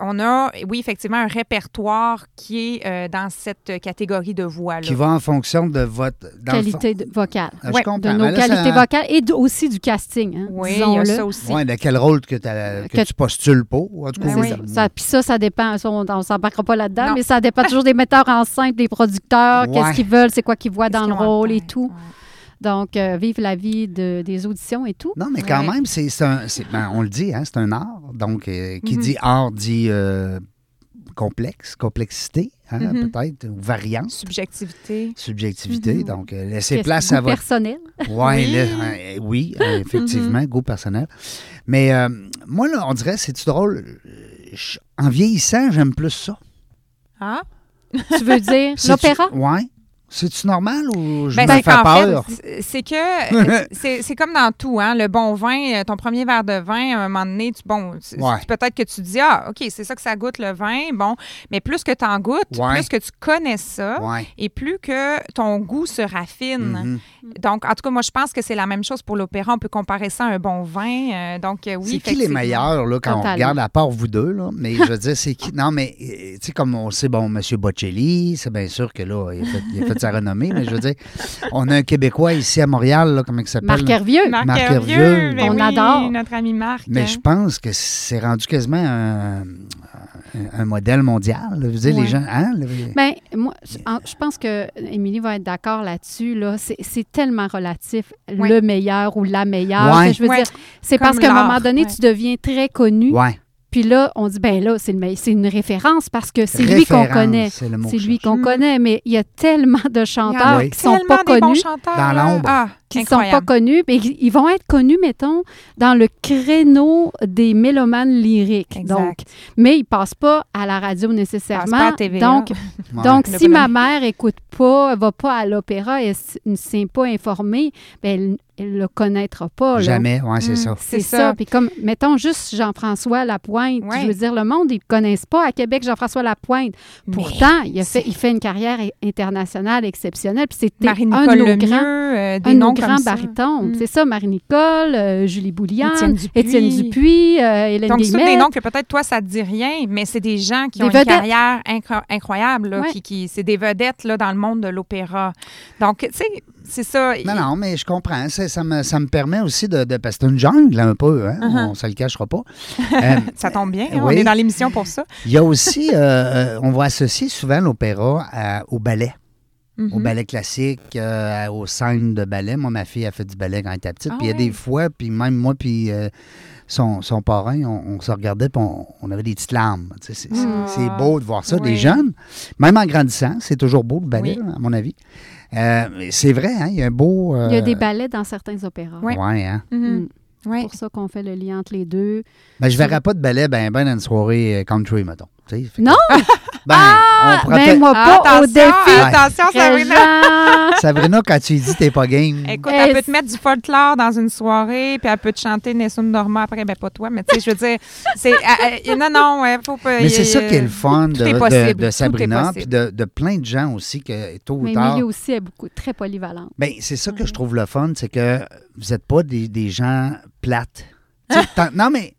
on a, oui, effectivement, un répertoire qui est euh, dans cette catégorie de voix-là. Qui va en fonction de votre... Qualité fon... vocale. Ah, ouais, je comprends. De nos là, qualités ça... vocales et de aussi du casting, hein, oui, disons-le. Oui, il y a ça aussi. Oui, de quel rôle que, que, que tu postules pour, en tout cas. Oui. Ça. Ça, puis ça, ça dépend. Ça, on ne s'embarquera pas là-dedans, non. mais ça dépend toujours des metteurs en scène, des producteurs, ouais. qu'est-ce qu'ils veulent, c'est quoi qu'ils voient qu'est-ce dans le rôle et tout. Ouais. Donc, euh, vivre la vie de, des auditions et tout. Non, mais quand ouais. même, c'est, c'est un, c'est, ben, on le dit, hein, c'est un art. Donc, euh, qui mm-hmm. dit art dit euh, complexe, complexité. Hein, mm-hmm. peut-être, ou variante. Subjectivité. Subjectivité, mm-hmm. donc euh, laisser Qu'est-ce place à votre... Goût personnel. Ouais, oui, le, euh, oui euh, effectivement, mm-hmm. goût personnel. Mais euh, moi, là, on dirait, c'est-tu drôle, je, en vieillissant, j'aime plus ça. Ah? Tu veux dire l'opéra? Oui. C'est-tu normal ou je ben, me fais peur? Fait, c'est que c'est, c'est comme dans tout, hein. Le bon vin, ton premier verre de vin, à un moment donné, tu, bon, ouais. tu, peut-être que tu dis, ah, OK, c'est ça que ça goûte le vin, bon, mais plus que tu en goûtes, ouais. plus que tu connais ça, ouais. et plus que ton goût se raffine. Mm-hmm. Donc, en tout cas, moi, je pense que c'est la même chose pour l'opéra. On peut comparer ça à un bon vin. Euh, donc, euh, oui. C'est qui les c'est... meilleurs, là, quand Totalement. on regarde, à part vous deux, là? Mais je veux dire, c'est qui? Non, mais, tu sais, comme on sait, bon, M. Bocelli, c'est bien sûr que là, il a fait, il a fait sa renommée, mais je veux dire, on a un Québécois ici à Montréal, là, comment il s'appelle? Marc Hervieux. Marc Hervieux, on oui, adore. Notre ami Marc. Mais hein. je pense que c'est rendu quasiment un, un, un modèle mondial. Là. Je veux dire, ouais. les gens... Hein, là, bien, moi, je, je pense que Émilie va être d'accord là-dessus. Là. C'est, c'est tellement relatif, ouais. le meilleur ou la meilleure. Ouais. Je veux ouais. dire, c'est comme parce l'art. Qu'à un moment donné, ouais. tu deviens très connu. Ouais. Puis là, on dit, ben là, c'est, le, c'est une référence parce que c'est référence, lui qu'on connaît. C'est, c'est lui qu'on connaît, mais il y a tellement de chanteurs oui. qui ne sont pas connus. Dans l'ombre. Ah, qui ne sont pas connus, mais ils vont être connus, mettons, dans le créneau des mélomanes lyriques. Exact. Donc, mais ils ne passent pas à la radio nécessairement. Ils passent pas à T V A. Donc, ouais. donc si ma mère n'écoute pas, ne va pas à l'opéra et ne s'est pas informée, ben elle ne le connaîtra pas. Jamais, oui, c'est mmh, ça. C'est, c'est ça. ça. Puis comme, mettons, juste Jean-François Lapointe, ouais. je veux dire, le monde, ils ne le connaissent pas à Québec, Jean-François Lapointe. Pourtant, il, a fait, il fait une carrière internationale exceptionnelle. Puis c'était un de nos grands, euh, des noms grands barytons. Mmh. C'est ça, Marie-Nicole, euh, Julie Boulian, Étienne Dupuis, euh, Hélène Donc, Desmêmes. Donc, c'est des noms que peut-être, toi, ça ne te dit rien, mais c'est des gens qui des ont vedettes. Une carrière incro- incroyable. Là, ouais. qui, qui, c'est des vedettes là, dans le monde de l'opéra. Donc, tu sais, c'est ça. Non, il... non, mais je comprends. C'est, ça, me, ça me permet aussi de, de... Parce que c'est une jungle, un peu. Hein? Uh-huh. On, ça ne le cachera pas. Euh, ça tombe bien. Hein? Oui. On est dans l'émission pour ça. Il y a aussi... Euh, on va associer souvent l'opéra à, au ballet. Mm-hmm. Au ballet classique, euh, aux scènes de ballet. Moi, ma fille a fait du ballet quand elle était petite. Ah, puis il y a oui. des fois, puis même moi, puis euh, son, son parrain, on, on se regardait, puis on, on avait des petites larmes. C'est, c'est, ah, c'est beau de voir ça, oui. des jeunes. Même en grandissant, c'est toujours beau le ballet, oui. à mon avis. Euh, c'est vrai, hein, il y a un beau... Euh... Il y a des ballets dans certains opéras. Oui, ouais, hein? Mm-hmm. Mm. Oui. C'est pour ça qu'on fait le lien entre les deux. Ben, je ne verrai pas de ballet ben, ben dans une soirée country, mettons. Tu sais, non! Que, ben, ah, on protège... ben, moi pas ah, au défi. Attention, ouais. Sabrina. Sabrina, quand tu dis t'es pas game. Écoute, elle, elle peut te mettre du folklore dans une soirée, puis elle peut te chanter Nessun Dorma après, ben pas toi, mais tu sais, je veux dire, c'est, euh, non, non, il faut pas... Mais c'est euh, ça qui est le fun de, de, de Sabrina, puis de, de plein de gens aussi, que tôt ou tard... Mais Émilie aussi est beaucoup, très polyvalente. Bien, c'est ça que ouais. je trouve le fun, c'est que vous n'êtes pas des, des gens plates. Non, mais...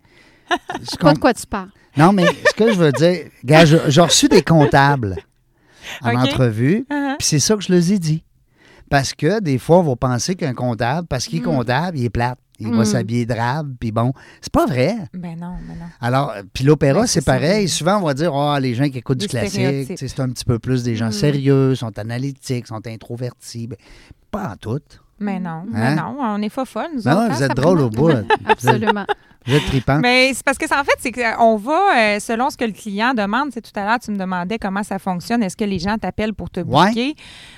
Je pas de quoi tu parles. Non, mais ce que je veux dire, gars, j'ai reçu des comptables en okay. entrevue, uh-huh. puis c'est ça que je les ai dit. Parce que des fois, on va penser qu'un comptable, parce qu'il est comptable, il est plate. Il mm. va s'habiller de rab, puis bon, c'est pas vrai. Ben non, ben non. Alors, puis l'opéra, ben, c'est, c'est pareil. Ça. Souvent, on va dire, ah, oh, les gens qui écoutent des du classique, c'est un petit peu plus des gens mm. sérieux, sont analytiques, sont introvertis. Ben, pas en tout. Mais non, hein? mais non, on est pas folle, nous non, autres. Non, vous êtes drôle au bout. Absolument. Vous êtes tripant. Mais c'est parce que, en fait, c'est qu'on va, euh, selon ce que le client demande, c'est tout à l'heure, tu me demandais comment ça fonctionne, est-ce que les gens t'appellent pour te booker, ouais.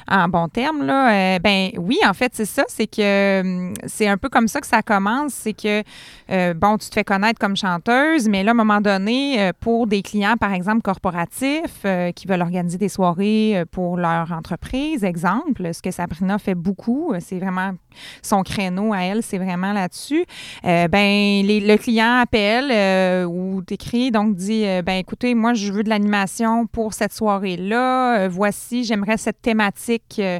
en bon terme, là. Euh, ben oui, en fait, c'est ça, c'est que euh, c'est un peu comme ça que ça commence, c'est que, euh, bon, tu te fais connaître comme chanteuse, mais là, à un moment donné, euh, pour des clients, par exemple, corporatifs, euh, qui veulent organiser des soirées pour leur entreprise, exemple, ce que Sabrina fait beaucoup, c'est vraiment son créneau à elle, c'est vraiment là-dessus. Euh, ben les, le client appelle euh, ou t'écrit, donc dit euh, ben écoutez, moi je veux de l'animation pour cette soirée-là. Euh, voici, j'aimerais cette thématique euh,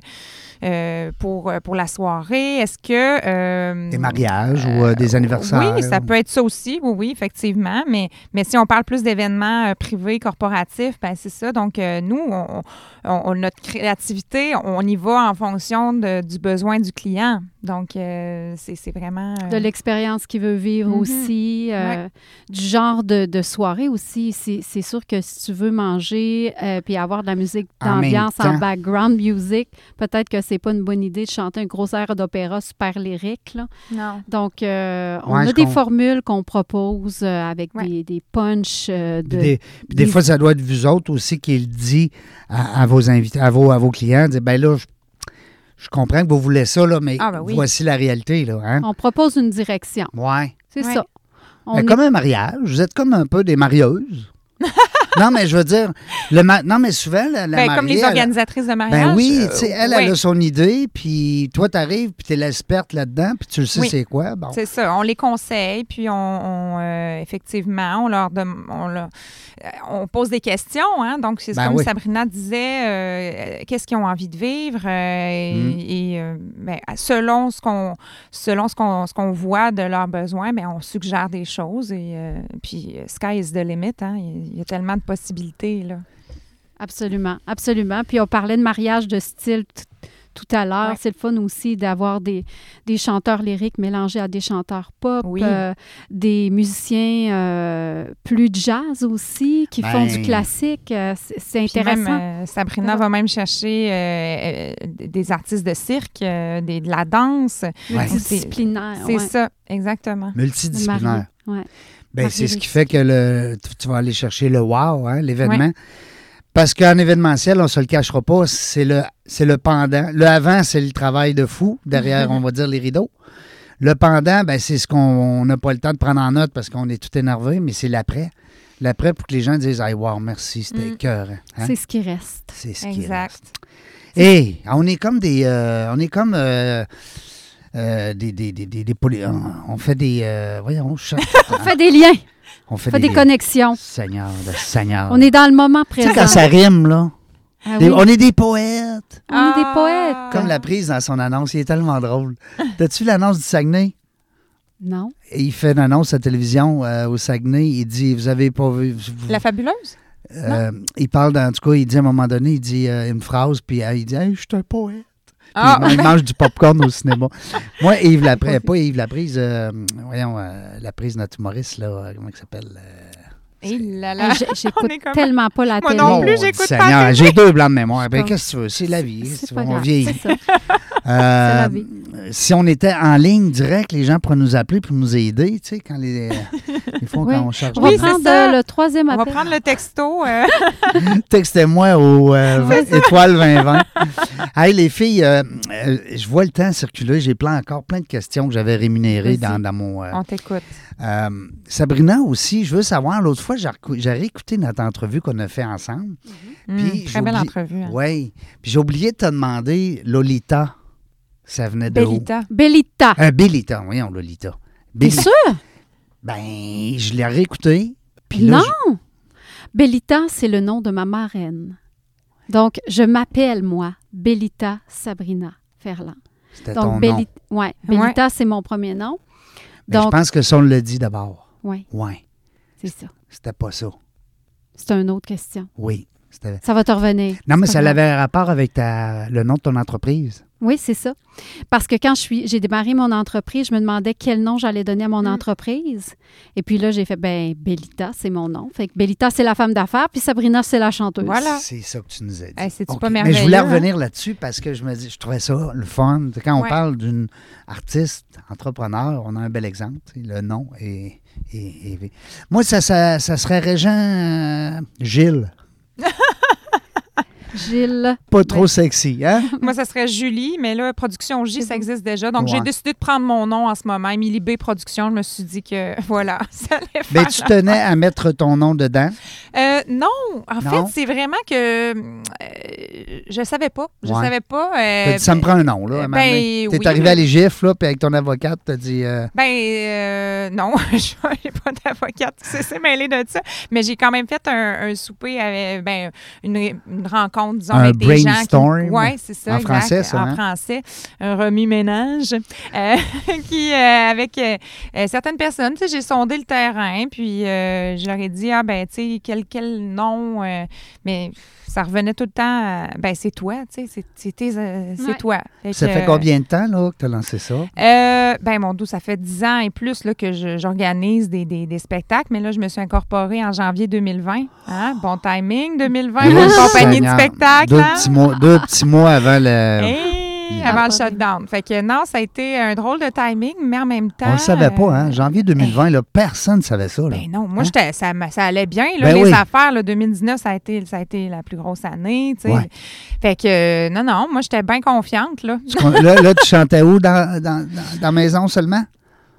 euh, pour pour la soirée. Est-ce que euh, des mariages euh, ou euh, des anniversaires? Oui, ça peut être ça aussi. Oui, oui, effectivement. Mais mais si on parle plus d'événements euh, privés, corporatifs, ben c'est ça. Donc euh, nous, on, on, notre créativité, on y va en fonction de, du besoin du client. Donc, euh, c'est, c'est vraiment... Euh... De l'expérience qu'il veut vivre mm-hmm. aussi, euh, ouais. du genre de, de soirée aussi. C'est, c'est sûr que si tu veux manger euh, puis avoir de la musique d'ambiance en, en background music, peut-être que c'est pas une bonne idée de chanter un gros air d'opéra super lyrique. Là. Non. Donc, euh, on ouais, a des comprends. formules qu'on propose euh, avec ouais. des, des punchs. Euh, de, des, des, des fois, ça doit être vous autres aussi qui le dit à, à, vos, invités, à, vos, à vos clients. Dire, ben là, je Je comprends que vous voulez ça, là, mais ah ben oui. voici la réalité. Là, hein? On propose une direction. Oui. C'est ouais. ça. On est... Comme un mariage. Vous êtes comme un peu des marieuses. Non, mais je veux dire... Le ma... Non, mais souvent, la, la ben, mariée... Comme les organisatrices elle... de mariage. Ben oui, euh, tu sais, elle, oui. elle a son idée, puis toi, t'arrives, puis t'es l'experte là-dedans, puis tu le sais oui. c'est quoi. Bon. C'est ça. On les conseille, puis on... on euh, effectivement, on leur... Dem... On, leur... on pose des questions, hein. Donc, c'est ben comme oui. Sabrina disait, euh, qu'est-ce qu'ils ont envie de vivre? Euh, mm. Et, et euh, ben, selon ce qu'on selon ce qu'on, ce qu'on voit de leurs besoins, ben, on suggère des choses. Et euh, puis, sky is the limit, hein. Il y a tellement de possibilités, là. Absolument, absolument. Puis on parlait de mariage de style t- tout à l'heure. Ouais. C'est le fun aussi d'avoir des, des chanteurs lyriques mélangés à des chanteurs pop, oui. euh, des musiciens euh, plus jazz aussi, qui ben... font du classique. Euh, c'est c'est intéressant. Même, euh, Sabrina ouais. va même chercher euh, euh, des artistes de cirque, euh, des, de la danse. Ouais. Multidisciplinaire. C'est, ouais. c'est ça, exactement. Multidisciplinaire. Oui. Bien, c'est ce qui fait que le, tu vas aller chercher le wow, hein, l'événement. Ouais. Parce qu'en événementiel, on ne se le cachera pas, c'est le, c'est le pendant. Le avant, c'est le travail de fou, derrière, mm-hmm. on va dire, les rideaux. Le pendant, bien, c'est ce qu'on n'a pas le temps de prendre en note parce qu'on est tout énervé, mais c'est l'après. L'après, pour que les gens disent « Hey, wow, merci, c'était mm. cœur. Hein? » C'est ce qui reste. C'est ce exact. qui reste. Hey, on est comme des... Euh, on est comme... Euh, Euh, des, des, des, des, des poly... On fait des... Euh... Voyons, on cherche... on fait des liens. On fait, on fait des, des connexions. Seigneur, de Seigneur. On est dans le moment présent. Tu sais, quand ça rime, là. Ah, des... oui. On est des poètes. On ah. est des poètes. Comme la prise dans son annonce, il est tellement drôle. T'as-tu vu l'annonce du Saguenay? Non. Et il fait une annonce à la télévision euh, au Saguenay. Il dit, vous avez pas vu... Vous... La fabuleuse? Euh, il parle, dans, en tout cas, il dit à un moment donné, il dit euh, une phrase, puis euh, il dit, hey, je suis un poète. Ah, il mange du popcorn au cinéma. Moi, Yves Laprise, pas Yves Laprise, euh, voyons, euh, Laprise, notre humoriste, là, comment il s'appelle? Euh, Il là là. J'écoute tellement pas la télé. Moi non plus, j'écoute pas la télé. J'ai deux blancs de mémoire. Ben, qu'est-ce que tu veux? C'est la vie. C'est, c'est pas grave, on vieillit. C'est ça. Euh, c'est la vie. Si on était en ligne direct, les gens pourraient nous appeler pour nous aider, tu sais, quand les, les fois, oui. quand on charge. On va oui, prendre le, le troisième appel. On va prendre le texto. Euh... Textez-moi au euh, vingt, étoile vingt vingt. Hey, les filles, euh, euh, je vois le temps circuler. J'ai plein, encore plein de questions que j'avais rémunérées dans, dans mon... Euh, on t'écoute. Euh, Sabrina aussi, je veux savoir, l'autre fois, j'ai réécouté notre entrevue qu'on a fait ensemble. Mm-hmm. Puis mmh, très belle entrevue. Hein. Oui. Puis j'ai oublié de te demander, Lolita, ça venait de Bellita. Où? Bellita. Euh, Bellita, voyons, Lolita. T'es sûr? Ben, je l'ai réécouté. Puis là, non! Je... Bellita, c'est le nom de ma marraine. Donc, je m'appelle, moi, Bellita Sabrina Ferland. C'était Donc, ton Belli... nom. Oui, Bellita, ouais. c'est mon premier nom. Ben, donc... Je pense que ça, on le dit d'abord. Oui. Oui. C'est ça. C'était pas ça. C'était une autre question. Oui. C'était... Ça va te revenir. Non, mais ça grave. Avait rapport avec ta... le nom de ton entreprise. Oui, c'est ça. Parce que quand je suis, j'ai démarré mon entreprise, je me demandais quel nom j'allais donner à mon mmh. entreprise. Et puis là, j'ai fait, ben Bellita, c'est mon nom. Fait que Bellita, c'est la femme d'affaires, puis Sabrina, c'est la chanteuse. Voilà. C'est ça que tu nous as dit. Hey, c'est-tu okay. pas merveilleux? Mais je voulais revenir hein? là-dessus parce que je me dis, je trouvais ça le fun. Quand on ouais. parle d'une artiste, entrepreneur, on a un bel exemple. Le nom est... est, est... Moi, ça, ça, ça serait Régent euh, Gilles. Gilles. Pas trop ben, sexy, hein? Moi, ça serait Julie, mais là, Production J, ça existe déjà. Donc, ouais. j'ai décidé de prendre mon nom en ce moment. Émilie B. Production, je me suis dit que, voilà, ça allait faire... Mais tu tenais à mettre ton nom dedans? Euh, non. En non. fait, c'est vraiment que euh, je savais pas. Je ouais. savais pas. Euh, dit, ça me prend un nom, là, à ben, t'es oui, arrivé mais... à les gifs, là, puis avec ton avocate, t'as dit... Euh... Ben, euh, non, j'ai pas d'avocate. C'est, c'est mêlé de ça. Mais j'ai quand même fait un, un souper avec, ben, une, une rencontre disons, un avec des gens qui, ouais, c'est ça, en exact, français, ça, en hein? français, un remue-ménage, euh, qui euh, avec euh, certaines personnes, tu sais, j'ai sondé le terrain, puis euh, je leur ai dit ah ben tu sais quel quel nom, euh, mais ça revenait tout le temps, à, ben c'est toi, tu sais, c'est c'est, tes, euh, c'est ouais. toi. Fait ça que, fait combien de temps là que tu as lancé ça? Euh, ben mon doux, ça fait dix ans et plus là que je, j'organise des, des des spectacles, mais là je me suis incorporée en janvier deux mille vingt, hein, bon timing deux mille vingt, bonne compagnie de spectacle. Deux petits, mois, deux petits mois avant le... Hey, avant le shutdown. Fait que non, ça a été un drôle de timing, mais en même temps... On le savait pas, hein? Janvier deux mille vingt, hey. Là, personne ne savait ça. Là. Ben non, moi, hein? j'étais, ça, ça allait bien. Là, ben les oui. affaires, là, deux mille dix-neuf, ça a été, ça a été la plus grosse année. Tu sais. Ouais. Fait que euh, non, non, moi, j'étais bien confiante. Là. Là, là, tu chantais où? Dans, dans, dans maison seulement?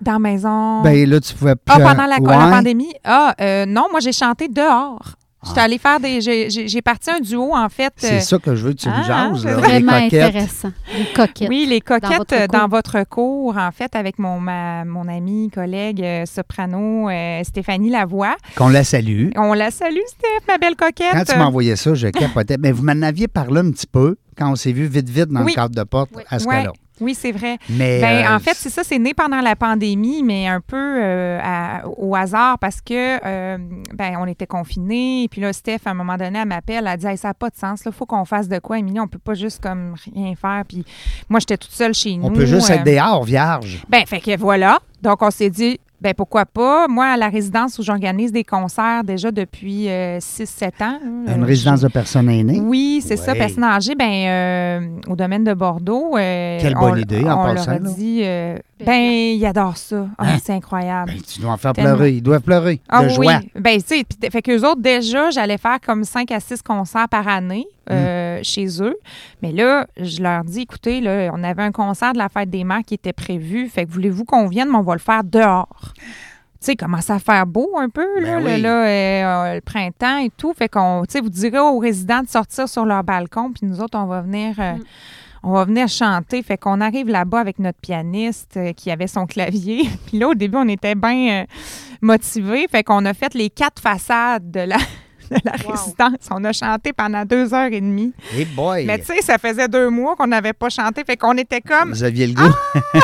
Dans maison... Ben là, tu pouvais plus... Ah, pendant la, ouais. la pandémie? Ah, euh, non, moi, j'ai chanté dehors. J'étais allée faire des... J'ai, j'ai, j'ai parti un duo, en fait. C'est euh, ça que je veux que tu nous jases. C'est vraiment intéressant. Les coquettes. Oui, les coquettes dans votre, dans votre cours, en fait, avec mon, ma, mon amie, collègue, euh, soprano, euh, Stéphanie Lavoie. Qu'on la salue. On la salue, Steph, ma belle coquette. Quand tu m'envoyais ça, je capotais. Mais vous m'en aviez parlé un petit peu quand on s'est vu vite, vite dans oui. le cadre de porte oui. à ce cas-là. Oui. Oui, c'est vrai. Mais ben, euh, en fait, c'est ça, c'est né pendant la pandémie, mais un peu euh, à, au hasard parce que, euh, ben, on était confinés. Et puis là, Steph, à un moment donné, elle m'appelle, elle dit hey, ça n'a pas de sens, il faut qu'on fasse de quoi, Émilie, on ne peut pas juste comme rien faire. Puis moi, j'étais toute seule chez on nous. On peut juste euh, être dehors, vierge. Ben, fait que voilà. Donc, on s'est dit. Bien, pourquoi pas? Moi, à la résidence où j'organise des concerts déjà depuis euh, six sept ans. Une euh, résidence je... de personnes aînées? Oui, c'est ouais. ça, personnes âgées. Bien, euh, au domaine de Bordeaux. Euh, Quelle bonne on, idée, en on passant. On leur a dit, euh, bien, ils adorent ça. Hein? Ah, c'est incroyable. Bien, tu dois en faire Tellement. pleurer. Ils doivent pleurer ah, de oui. joie. Bien, tu sais, fait qu'eux autres, déjà, j'allais faire comme cinq à six concerts par année. Euh, mm. chez eux. Mais là, je leur dis, écoutez, là, on avait un concert de la Fête des Mères qui était prévu. Fait que voulez-vous qu'on vienne, mais on va le faire dehors. Tu sais, commence à faire beau un peu, là, ben oui. là, là euh, le printemps et tout. Fait qu'on, tu sais, vous direz aux résidents de sortir sur leur balcon, puis nous autres, on va venir... Euh, mm. On va venir chanter. Fait qu'on arrive là-bas avec notre pianiste euh, qui avait son clavier. Puis là, au début, on était bien euh, motivés. Fait qu'on a fait les quatre façades de la... de la wow. résidence. On a chanté pendant deux heures et demie. Hey boy! Mais tu sais, ça faisait deux mois qu'on n'avait pas chanté. Fait qu'on était comme... Vous aviez le goût. Ah!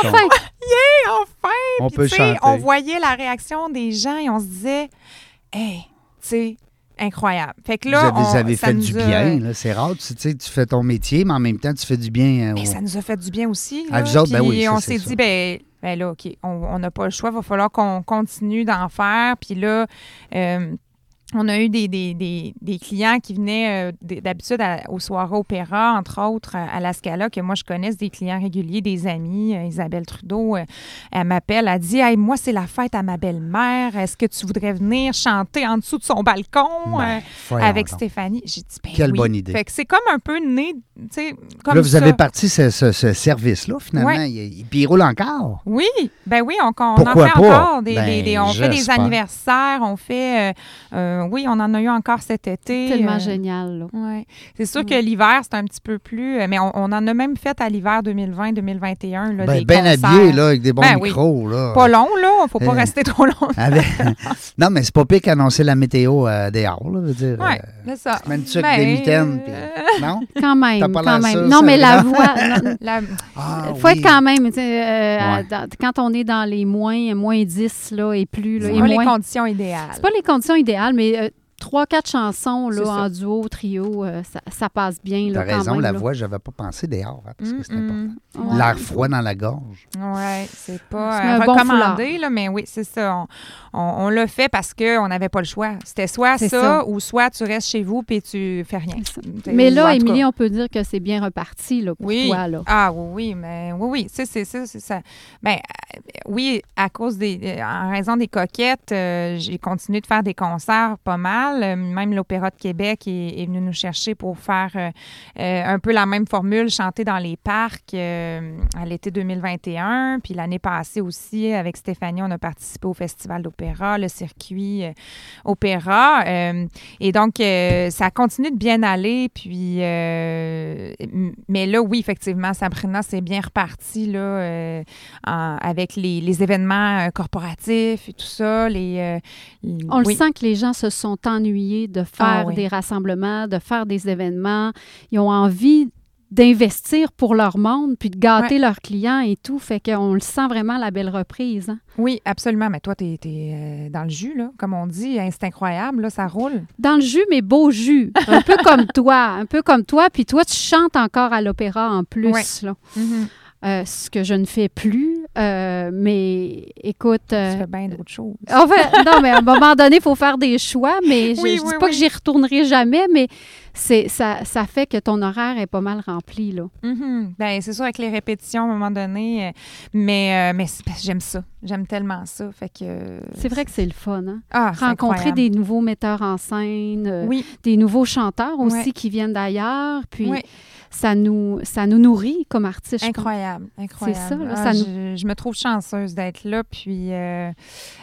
Enfin! Yeah! Enfin! On Puis, peut chanter. On voyait la réaction des gens et on se disait, hey, tu sais... Incroyable. Fait que là, vous avez, on, avez ça fait nous du a... bien. Là, c'est rare. Tu sais, tu fais ton métier, mais en même temps, tu fais du bien. Euh, mais ça nous a fait du bien aussi. Là. À vous autres, puis ben oui, ça, on c'est s'est ça. dit, ben, ben là, OK, on n'a pas le choix. Il va falloir qu'on continue d'en faire. Puis là, euh, on a eu des, des, des, des clients qui venaient euh, d'habitude à, aux Soirs Opéra, entre autres à La Scala, que moi je connaisse, des clients réguliers, des amis. Euh, Isabelle Trudeau, euh, elle m'appelle, elle dit hey, « Moi, c'est la fête à ma belle-mère. Est-ce que tu voudrais venir chanter en dessous de son balcon ben, euh, avec donc. Stéphanie? » J'ai dit ben, « Quelle oui. bonne idée. » Fait que c'est comme un peu né, tu sais, comme là, ça. Vous avez parti ce, ce, ce service-là, finalement. Ouais. Il, il, puis il roule encore. Oui, ben oui, on, on en fait pas? encore. Des, ben, des, des, on j'espère. fait des anniversaires, on fait... Euh, euh, oui, on en a eu encore cet été. Tellement euh, génial, là. Ouais. C'est sûr mmh. que l'hiver, c'est un petit peu plus... Mais on, on en a même fait à l'hiver deux mille vingt deux mille vingt et un, là, ben, des ben concerts. habillé, là, avec des bons ben, micros, oui. là. Pas long, là. Il ne faut pas euh, rester trop long. Avec... Non, mais c'est pas pire qu'annoncer la météo euh, dehors, là, veux dire. Oui, euh, c'est ça. Tu mets une tuque, ben, des mitaines, puis... Non? Quand même, T'as pas quand même. Sûr, non, ça, mais non? la voix... Il la... ah, faut oui. être quand même... Euh, ouais. dans, quand on est dans les moins, moins dix, là, et plus... Là, c'est et pas moins... les conditions idéales. C'est pas les conditions idéales, mais... Euh, Trois, quatre chansons là, en duo, trio, euh, ça, ça passe bien. Là, T'as raison, même, la là. voix, j'avais pas pensé dehors, hein, parce que c'est mm-hmm. important. Ouais. L'air froid dans la gorge. Oui, c'est pas c'est euh, recommandé, bon là, mais oui, c'est ça. On, on, on l'a fait parce qu'on n'avait pas le choix. C'était soit ça, ça, ou soit tu restes chez vous puis tu fais rien. Mais là, Émilie, on peut dire que c'est bien reparti là, pour oui. toi. Là. Ah oui, mais oui, oui. C'est, c'est, c'est, c'est ça. Ben, oui, à cause des, en raison des Coquettes, euh, j'ai continué de faire des concerts pas mal. Même l'Opéra de Québec est, est venu nous chercher pour faire euh, un peu la même formule, chanter dans les parcs euh, à l'été deux mille vingt et un. Puis l'année passée aussi, avec Stéphanie, on a participé au Festival d'Opéra, le circuit euh, Opéra. Euh, et donc, euh, ça continue de bien aller. Puis, euh, mais là, oui, effectivement, Sabrina, c'est bien reparti là, euh, en, avec les, les événements euh, corporatifs et tout ça. Les, euh, les, on oui. le sent que les gens se sont ennuyés de faire ah, oui. des rassemblements, de faire des événements. Ils ont envie d'investir pour leur monde, puis de gâter ouais. leurs clients et tout. Fait qu'on le sent vraiment, la belle reprise. Hein? Oui, absolument. Mais toi, t'es, t'es dans le jus, là, comme on dit. C'est incroyable, là, ça roule. Dans le jus, mais beau jus. Un peu comme toi. Un peu comme toi. Puis toi, tu chantes encore à l'opéra en plus. Ouais. Là. Mm-hmm. Euh, ce que je ne fais plus, euh, mais écoute... Euh, tu fais bien d'autres choses. Enfin, non, mais à un moment donné, il faut faire des choix, mais je ne oui, oui, dis pas oui. que j'y retournerai jamais, mais c'est, ça, ça fait que ton horaire est pas mal rempli, là. Mm-hmm. Bien, c'est sûr, avec les répétitions, à un moment donné, mais, euh, mais ben, j'aime ça. J'aime tellement ça, fait que... C'est vrai que c'est le fun, hein? Ah, rencontrer des nouveaux metteurs en scène, oui. euh, des nouveaux chanteurs aussi ouais. qui viennent d'ailleurs, puis... Oui. Ça nous, ça nous nourrit comme artistes. Incroyable, incroyable. C'est ça. Là, ah, ça nous... je, je me trouve chanceuse d'être là. Puis, euh,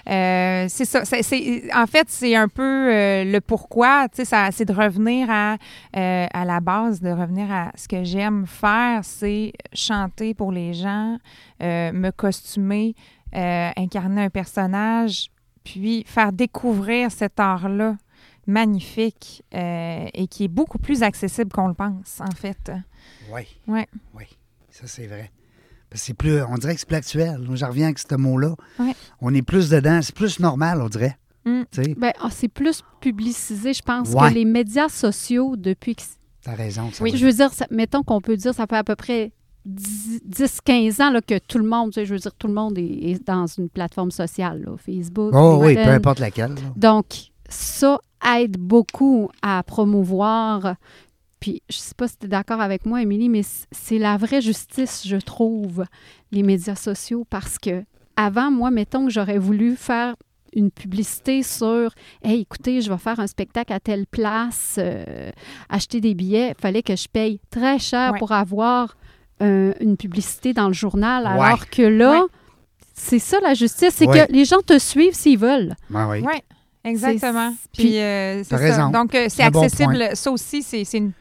euh, c'est ça. C'est, c'est, en fait, c'est un peu euh, le pourquoi. Tu sais, ça, c'est de revenir à, euh, à la base, de revenir à ce que j'aime faire, c'est chanter pour les gens, euh, me costumer, euh, incarner un personnage, puis faire découvrir cet art-là. Magnifique euh, et qui est beaucoup plus accessible qu'on le pense, en fait. Oui. Oui. Oui. Ça, c'est vrai. Parce que c'est plus, on dirait que c'est plus actuel. J'en reviens avec ce mot-là. Ouais. On est plus dedans. C'est plus normal, on dirait. Mm. Ben, oh, c'est plus publicisé, je pense, ouais. que les médias sociaux depuis que... T'as raison. Ça oui. Je veux dire, ça, mettons qu'on peut dire, ça fait à peu près dix quinze ans là, que tout le monde, tu sais, je veux dire, tout le monde est, est dans une plateforme sociale, là, Facebook. Oh, oui, peu importe laquelle. Là. Donc, ça... aide beaucoup à promouvoir. Puis, je ne sais pas si tu es d'accord avec moi, Émilie, mais c'est la vraie justice, je trouve, les médias sociaux, parce que avant, moi, mettons que j'aurais voulu faire une publicité sur « Hey, écoutez, je vais faire un spectacle à telle place, euh, acheter des billets », il fallait que je paye très cher ouais. pour avoir euh, une publicité dans le journal, ouais. alors que là, ouais. c'est ça la justice, c'est ouais. que les gens te suivent s'ils veulent. Ben oui. Ouais. Exactement. C'est... Puis, Puis euh, c'est ça. Raison. Donc, euh, c'est, c'est accessible. Bon, ça aussi, c'est, c'est une,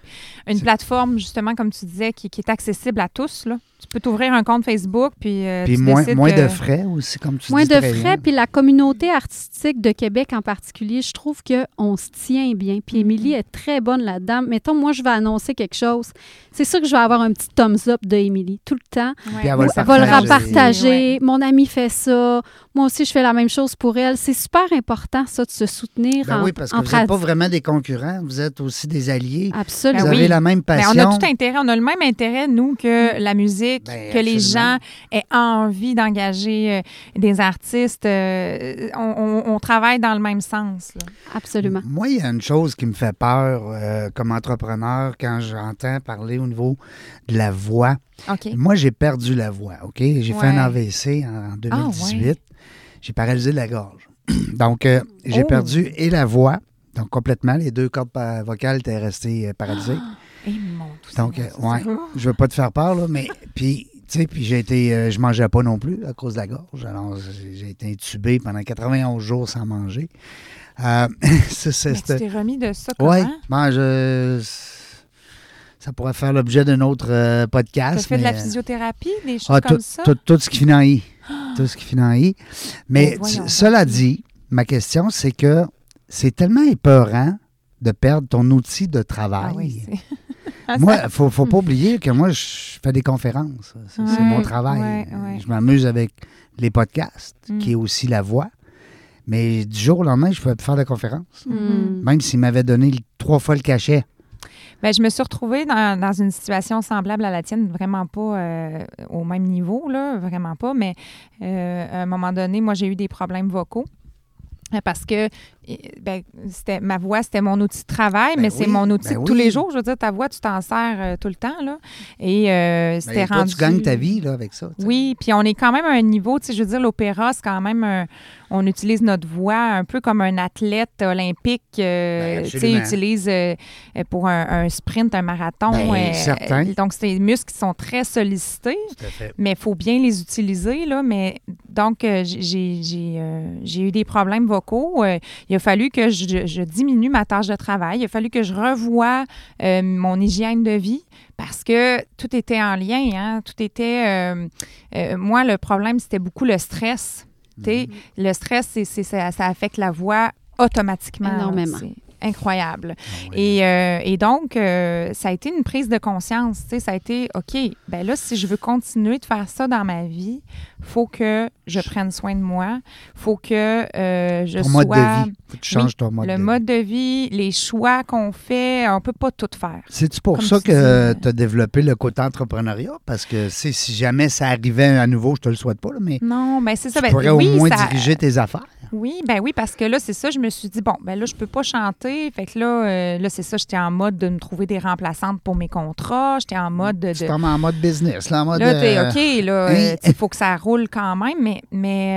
une c'est... plateforme, justement, comme tu disais, qui, qui est accessible à tous, là. Tu peux t'ouvrir un compte Facebook, puis, euh, puis tu moins, décides... moins que... de frais aussi, comme tu moins dis. Moins de frais, puis la communauté artistique de Québec en particulier, je trouve qu'on se tient bien. Puis Émilie est très bonne là-dedans. Mettons, moi, je vais annoncer quelque chose. C'est sûr que je vais avoir un petit thumbs-up de Émilie tout le temps. Ouais. Puis elle va, le, elle va le repartager. Ouais. Mon ami fait ça. Moi aussi, je fais la même chose pour elle. C'est super important, ça, de se soutenir ben en pratique. Oui, parce que vous n'êtes pas vraiment des concurrents. Vous êtes aussi des alliés. Absolument. Vous avez oui. la la même passion. Ben, on a tout intérêt, on a le même intérêt, nous, que la musique, ben, que absolument. Les gens aient envie d'engager des artistes. Euh, on, on, on travaille dans le même sens. Là. Absolument. Moi, il y a une chose qui me fait peur euh, comme entrepreneur quand j'entends parler au niveau de la voix. Okay. Moi, j'ai perdu la voix, OK? J'ai ouais. fait un A V C en deux mille dix-huit. Ah, ouais. J'ai paralysé de la gorge. Donc, euh, j'ai oh. perdu et la voix. Donc, complètement, les deux cordes vocales étaient restées paralysées. Oh, et mon, tout ça. Donc, euh, ouais, je veux pas te faire peur, là, mais puis, tu sais, puis j'ai été, euh, je mangeais pas non plus à cause de la gorge. Alors, j'ai été intubé pendant quatre-vingt-onze jours sans manger. Euh, c'est, c'est, mais tu t'es remis de ça comment? Oui, ben, je... Ça pourrait faire l'objet d'un autre euh, podcast. Tu as fait mais... de la physiothérapie, des choses ah, comme ça? Tout, tout ce qui finit en I. Tout ce qui finit en I. Mais oh, voyons, tu, cela dit, ma question, c'est que c'est tellement épeurant de perdre ton outil de travail. Ah oui, moi, il ne faut pas oublier que moi, je fais des conférences. C'est, ouais, c'est mon travail. Ouais, ouais. Je m'amuse avec les podcasts, mm. qui est aussi la voix. Mais du jour au lendemain, je ne pouvais plus faire de conférences. Mm. Même s'ils m'avaient donné trois fois le cachet. Bien, je me suis retrouvée dans, dans une situation semblable à la tienne, vraiment pas euh, au même niveau, là, vraiment pas, mais euh, à un moment donné, moi, j'ai eu des problèmes vocaux parce que ben, c'était, ma voix, c'était mon outil de travail, ben mais oui, c'est mon outil ben de tous oui. les jours. Je veux dire, ta voix, tu t'en sers euh, tout le temps, là. Et euh, c'était ben, toi, rendu... tu gagnes ta vie, là, avec ça. T'sais. Oui, puis on est quand même à un niveau, tu sais, je veux dire, l'opéra, c'est quand même... Un... On utilise notre voix un peu comme un athlète olympique, euh, tu sais, utilise euh, pour un, un sprint, un marathon. Bien, euh, certain. Donc, c'est des muscles qui sont très sollicités, tout à fait. Mais il faut bien les utiliser, là. Mais donc, j'ai, j'ai, euh, j'ai eu des problèmes vocaux. Euh, Il a fallu que je, je diminue ma tâche de travail. Il a fallu que je revoie euh, mon hygiène de vie parce que tout était en lien. Hein? Tout était... Euh, euh, moi, le problème, c'était beaucoup le stress. Mm-hmm. Le stress, c'est, c'est, ça, ça affecte la voix automatiquement. Énormément. C'est incroyable. Oui. Et, euh, et donc, euh, ça a été une prise de conscience. Ça a été, OK, bien là, si je veux continuer de faire ça dans ma vie, il faut que je prenne soin de moi. Il faut que euh, je ton sois... Mode de vie. Faut que tu changes oui, ton mode de vie. Le mode de vie, les choix qu'on fait, on ne peut pas tout faire. C'est-tu pour ça que tu as développé le côté entrepreneuriat? Parce que si jamais ça arrivait à nouveau, je ne te le souhaite pas, là, mais non, ben c'est ça, tu ben, pourrais oui, au moins ça... diriger tes affaires. Oui, ben oui, parce que là, c'est ça, je me suis dit, bon, ben là, je ne peux pas chanter. Fait que là, euh, là, c'est ça, j'étais en mode de me trouver des remplaçantes pour mes contrats. J'étais en mode de... de... Tu en mode business, là, en mode... Là, t'es OK, là, il oui. faut que ça roule quand même, mais, mais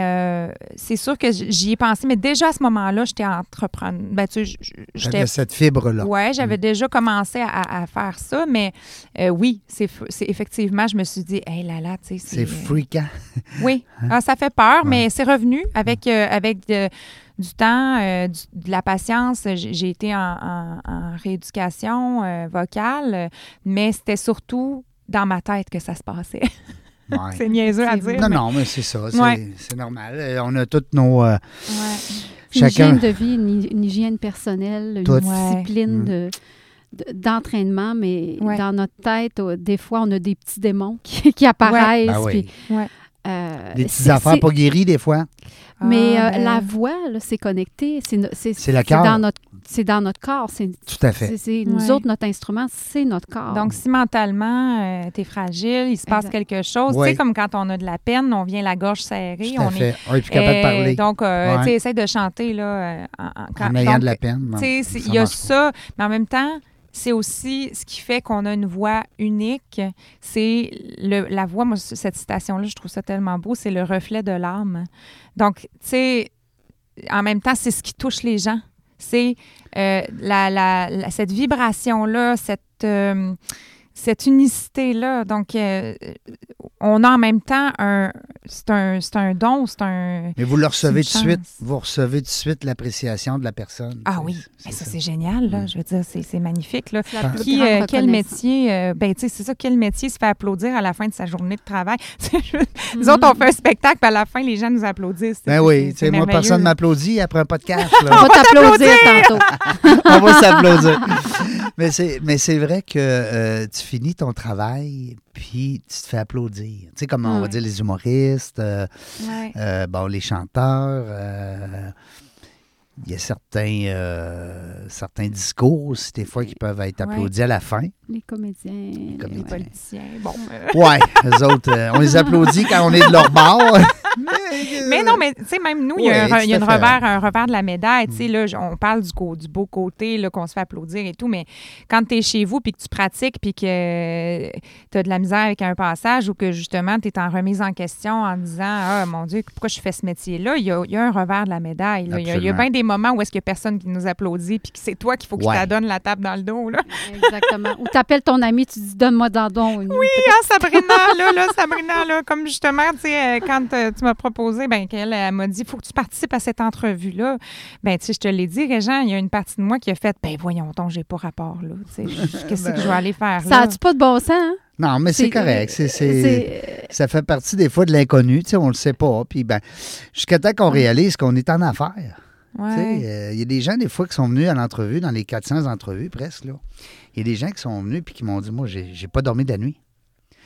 euh, c'est sûr que j'y ai pensé. Mais déjà, à ce moment-là, j'étais entrepreneur. Ben, tu sais, j'étais... cette fibre-là. Oui, j'avais mm. déjà commencé à, à faire ça, mais euh, oui, c'est, c'est effectivement, je me suis dit, hé hey, là là, tu sais... C'est, c'est fréquent. Oui, hein? Ah, ça fait peur, ouais. mais c'est revenu avec... Euh, avec De, du temps, euh, du, de la patience. J'ai, j'ai été en, en, en rééducation euh, vocale, mais c'était surtout dans ma tête que ça se passait. Ouais. C'est niaiseux à dire. Non, mais... non, mais c'est ça. C'est, ouais. c'est normal. On a toutes nos... Euh, ouais. chacun... Une hygiène de vie, une, une hygiène personnelle, une toutes. discipline ouais. de... d'entraînement, mais ouais. dans notre tête, des fois, on a des petits démons qui, qui apparaissent. Ouais. Ben oui. puis, ouais. Euh, des petites affaires c'est... pas guéries, des fois. Mais ah, euh, ben... la voix, là, c'est connecté. C'est, c'est, c'est, le corps. C'est, dans notre, c'est dans notre corps. C'est, tout à fait. C'est, c'est, nous ouais. autres, notre instrument, c'est notre corps. Donc, si mentalement, euh, t'es fragile, il se passe exact. quelque chose, ouais. tu sais, comme quand on a de la peine, on vient la gorge serrée. Tout à on fait. Est, on est plus capable euh, de parler. Donc, euh, ouais. tu sais, essaie de chanter, là. En, en, quand, en ayant donc, de la peine. Tu sais, il y a ça, mais en même temps... C'est aussi ce qui fait qu'on a une voix unique. C'est le, la voix, moi, cette citation-là, je trouve ça tellement beau, c'est le reflet de l'âme. Donc, tu sais, en même temps, c'est ce qui touche les gens. C'est euh, la, la, la, cette vibration-là, cette, euh, cette unicité-là. Donc, euh, on a en même temps un... C'est un, c'est un don, c'est un... Mais vous le recevez tout de suite, vous recevez tout de suite l'appréciation de la personne. Ah oui, c'est, mais ça, ça, c'est génial, là. Mm. Je veux dire, c'est, c'est magnifique, là. C'est la plus qui, grande euh, reconnaissance. Quel métier, euh, ben tu sais, c'est ça, quel métier se fait applaudir à la fin de sa journée de travail? Mm-hmm. Nous autres, on fait un spectacle, puis à la fin, les gens nous applaudissent. Ben oui, tu sais, moi, personne ne m'applaudit après un podcast. Là. on, on va t'applaudir tantôt. on va s'applaudir. Mais c'est, mais c'est vrai que euh, tu finis ton travail... Puis, tu te fais applaudir. Tu sais, comme on ouais. va dire les humoristes, euh, ouais. euh, bon, les chanteurs. Euh, il y a certains, euh, certains discours, c'est des fois, qui peuvent être applaudis ouais. à la fin. Les comédiens, les, comédiens. les politiciens, bon. Euh... Ouais, eux autres, euh, on les applaudit quand on est de leur bord. mais, euh... mais non, mais tu sais, même nous, il ouais, y a, y a une revers, un revers de la médaille. Mm. Tu sais, là, on parle du, du beau côté, là, qu'on se fait applaudir et tout, mais quand tu es chez vous puis que tu pratiques puis que tu as de la misère avec un passage ou que, justement, tu es en remise en question en disant « Ah, mon Dieu, pourquoi je fais ce métier-là? » Il y, y a un revers de la médaille. Il y, y a bien des moments où est-ce qu'il n'y a personne qui nous applaudit puis que c'est toi qu'il faut qu'il ouais. t'adonne la tape dans le dos, là. Exactement. Ou t'appelles ton ami, tu dis « Donne-moi dans le don. » Oui, ah, Sabrina, là, là, Sabrina, là, comme justement, tu sais, quand tu m'as proposé, ben qu'elle elle m'a dit « Faut que tu participes à cette entrevue-là. » Ben tu sais, je te l'ai dit, Régent, il y a une partie de moi qui a fait « Ben voyons donc, j'ai pas rapport, là. » Tu sais, qu'est-ce ben, que je vais aller faire, là? Ça n'a-tu pas de bon sens, hein? Non, mais c'est, c'est correct. C'est, c'est, c'est... Ça fait partie des fois de l'inconnu, tu sais, on le sait pas. Puis ben jusqu'à temps qu'on réalise qu'on est en affaires. Il ouais. euh, y a des gens, des fois, qui sont venus à l'entrevue, dans les quatre cents entrevues presque, là. Il y a des gens qui sont venus et qui m'ont dit « Moi, j'ai, j'ai pas dormi de la nuit. »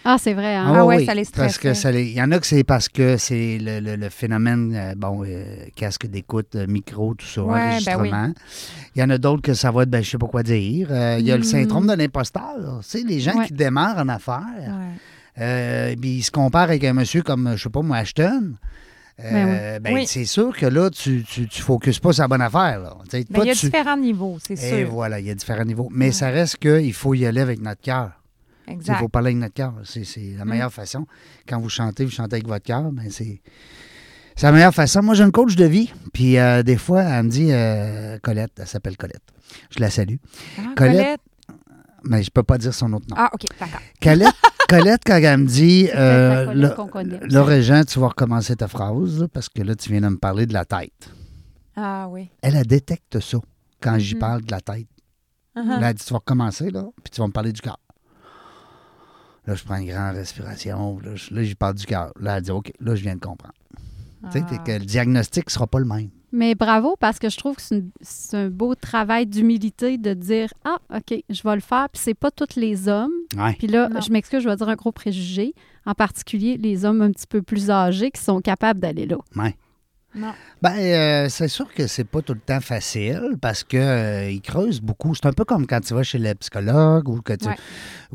Ah, c'est vrai. Hein? Ah, ah ouais, oui, ça les stresse. Il y en a que c'est parce que c'est le, le, le phénomène, euh, bon, euh, casque d'écoute, micro, tout ça, ouais, enregistrement. Ben oui. Il y en a d'autres que ça va être, ben, je sais pas quoi dire. Euh, il y a mm. le syndrome de l'imposteur. Tu sais, les gens ouais. qui démarrent en affaires, ouais. euh, puis ils se comparent avec un monsieur comme, je sais pas moi, Ashton. Euh, ben oui. ben, oui. C'est sûr que là, tu ne tu, tu focuses pas sur la bonne affaire. Là. Ben, toi, il y a tu... différents niveaux, c'est Et sûr. Et voilà, il y a différents niveaux. Mais ouais. ça reste qu'il faut y aller avec notre cœur. Exact. Il faut parler avec notre cœur. C'est, c'est la meilleure mm. façon. Quand vous chantez, vous chantez avec votre cœur. Ben, c'est... c'est la meilleure façon. Moi, j'ai une coach de vie. Puis euh, des fois, elle me dit euh, Colette, elle s'appelle Colette. Je la salue. Ah, Colette. Colette. Mais je peux pas dire son autre nom. Ah, OK, d'accord. Colette, Colette quand elle me dit euh, là, Régent, tu vas recommencer ta phrase là, parce que là, tu viens de me parler de la tête. Ah oui. Elle, elle détecte ça quand mm-hmm. j'y parle de la tête. Uh-huh. Là, elle dit, tu vas recommencer, là, puis tu vas me parler du cœur. Là, je prends une grande respiration. Là, je, là j'y parle du cœur. Là, elle dit, OK, là, je viens de comprendre. Ah. Tu sais, que le diagnostic ne sera pas le même. Mais bravo, parce que je trouve que c'est, une, c'est un beau travail d'humilité de dire « Ah, OK, je vais le faire. » Puis c'est pas tous les hommes. Ouais. Puis là, non. je m'excuse, je vais dire un gros préjugé. En particulier, les hommes un petit peu plus âgés qui sont capables d'aller là. Ouais. Non. Bien, euh, c'est sûr que c'est pas tout le temps facile parce qu'ils euh, creusent beaucoup. C'est un peu comme quand tu vas chez le psychologue ou que tu ouais.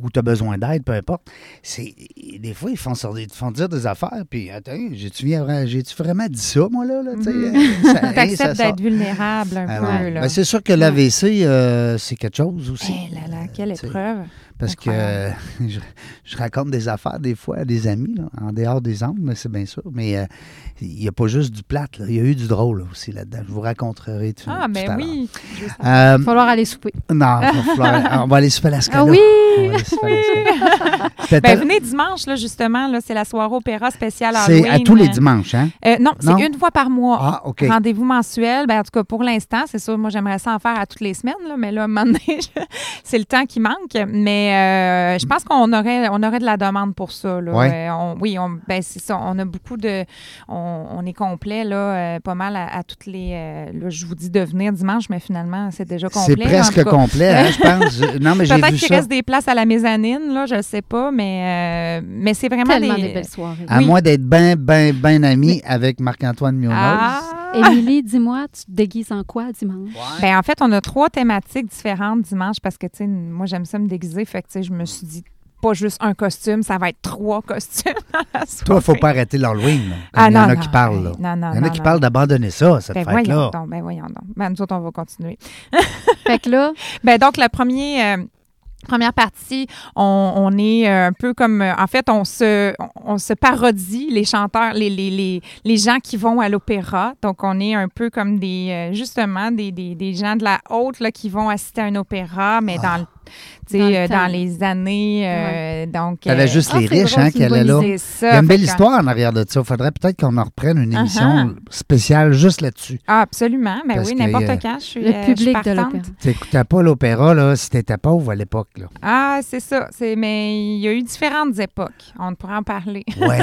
ou as besoin d'aide, peu importe. C'est, des fois, ils font, ils font dire des affaires, puis attends, j'ai-tu, j'ai-tu vraiment dit ça, moi, là? là mm-hmm. ça, T'acceptes hey, ça d'être vulnérable un Alors, peu. Là. Bien, c'est sûr que l'A V C, euh, c'est quelque chose aussi. Hé là là, quelle épreuve! Parce que euh, je, je raconte des affaires des fois à des amis, là, en dehors des angles, c'est bien sûr. Mais euh, il n'y a pas juste du plate, là. Il y a eu du drôle là, aussi là-dedans. Je vous raconterai tout à l'heure. Ah, mais oui! Euh, il va falloir aller souper. Non, il va falloir, on va aller souper à la Scala. Ah oui! On va aller souper oui. à la Scala. Ben, venez dimanche, là, justement, là, c'est la soirée opéra spéciale Halloween. C'est à tous les dimanches, hein? Euh, non, non, c'est une fois par mois. Ah, OK. Rendez-vous mensuel. Ben, en tout cas, pour l'instant, c'est sûr, moi, j'aimerais ça en faire à toutes les semaines, là, mais là, maintenant, je... c'est le temps qui manque. Mais Euh, je pense qu'on aurait, on aurait de la demande pour ça. Là. Ouais. Euh, on, oui, on, ben c'est ça. On a beaucoup de... On, on est complet, là, euh, pas mal à, à toutes les... Euh, là, je vous dis de venir dimanche, mais finalement, c'est déjà complet. C'est presque là, complet, hein, je pense. Non, mais j'ai vu ça. Peut-être qu'il reste des places à la mezzanine, là, je ne sais pas, mais, euh, mais c'est vraiment Tellement des... des belles soirées. Oui. À moins d'être bien, bien, bien ami avec Marc-Antoine Munoz. Ah. Émilie, dis-moi, tu te déguises en quoi dimanche? Ouais. Bien, en fait, on a trois thématiques différentes dimanche parce que, tu sais, moi, j'aime ça me déguiser. Fait que, tu sais, je me suis dit, pas juste un costume, ça va être trois costumes. Toi, il ne faut pas arrêter l'Halloween. Ah, il y en a qui parlent. Là. Non, non, il y en a non, qui non. parlent d'abandonner ça, cette ben, fête-là. Donc, ben voyons donc. Ben, nous autres, on va continuer. Fait que là? Bien, donc, le premier... Euh, Première partie, on, on est un peu comme... En fait, on se, on se parodie, les chanteurs, les, les, les, les gens qui vont à l'opéra. Donc, on est un peu comme des... Justement, des, des, des gens de la haute là, qui vont assister à un opéra, mais ah. dans le Dans, le euh, dans les années. Euh, ouais. donc, euh... T'avais juste ah, les riches hein, qui allaient là. Ça, Il y a une belle histoire en arrière de ça. Il faudrait peut-être qu'on en reprenne une émission uh-huh. spéciale juste là-dessus. Ah, absolument. Mais ben oui, n'importe euh, quand. Je suis, le public je suis de l'opéra. Tu n'écoutais pas l'opéra là, si tu étais pauvre à l'époque. Là. Ah, c'est ça. C'est... Mais il y a eu différentes époques. On pourra en parler. Oui.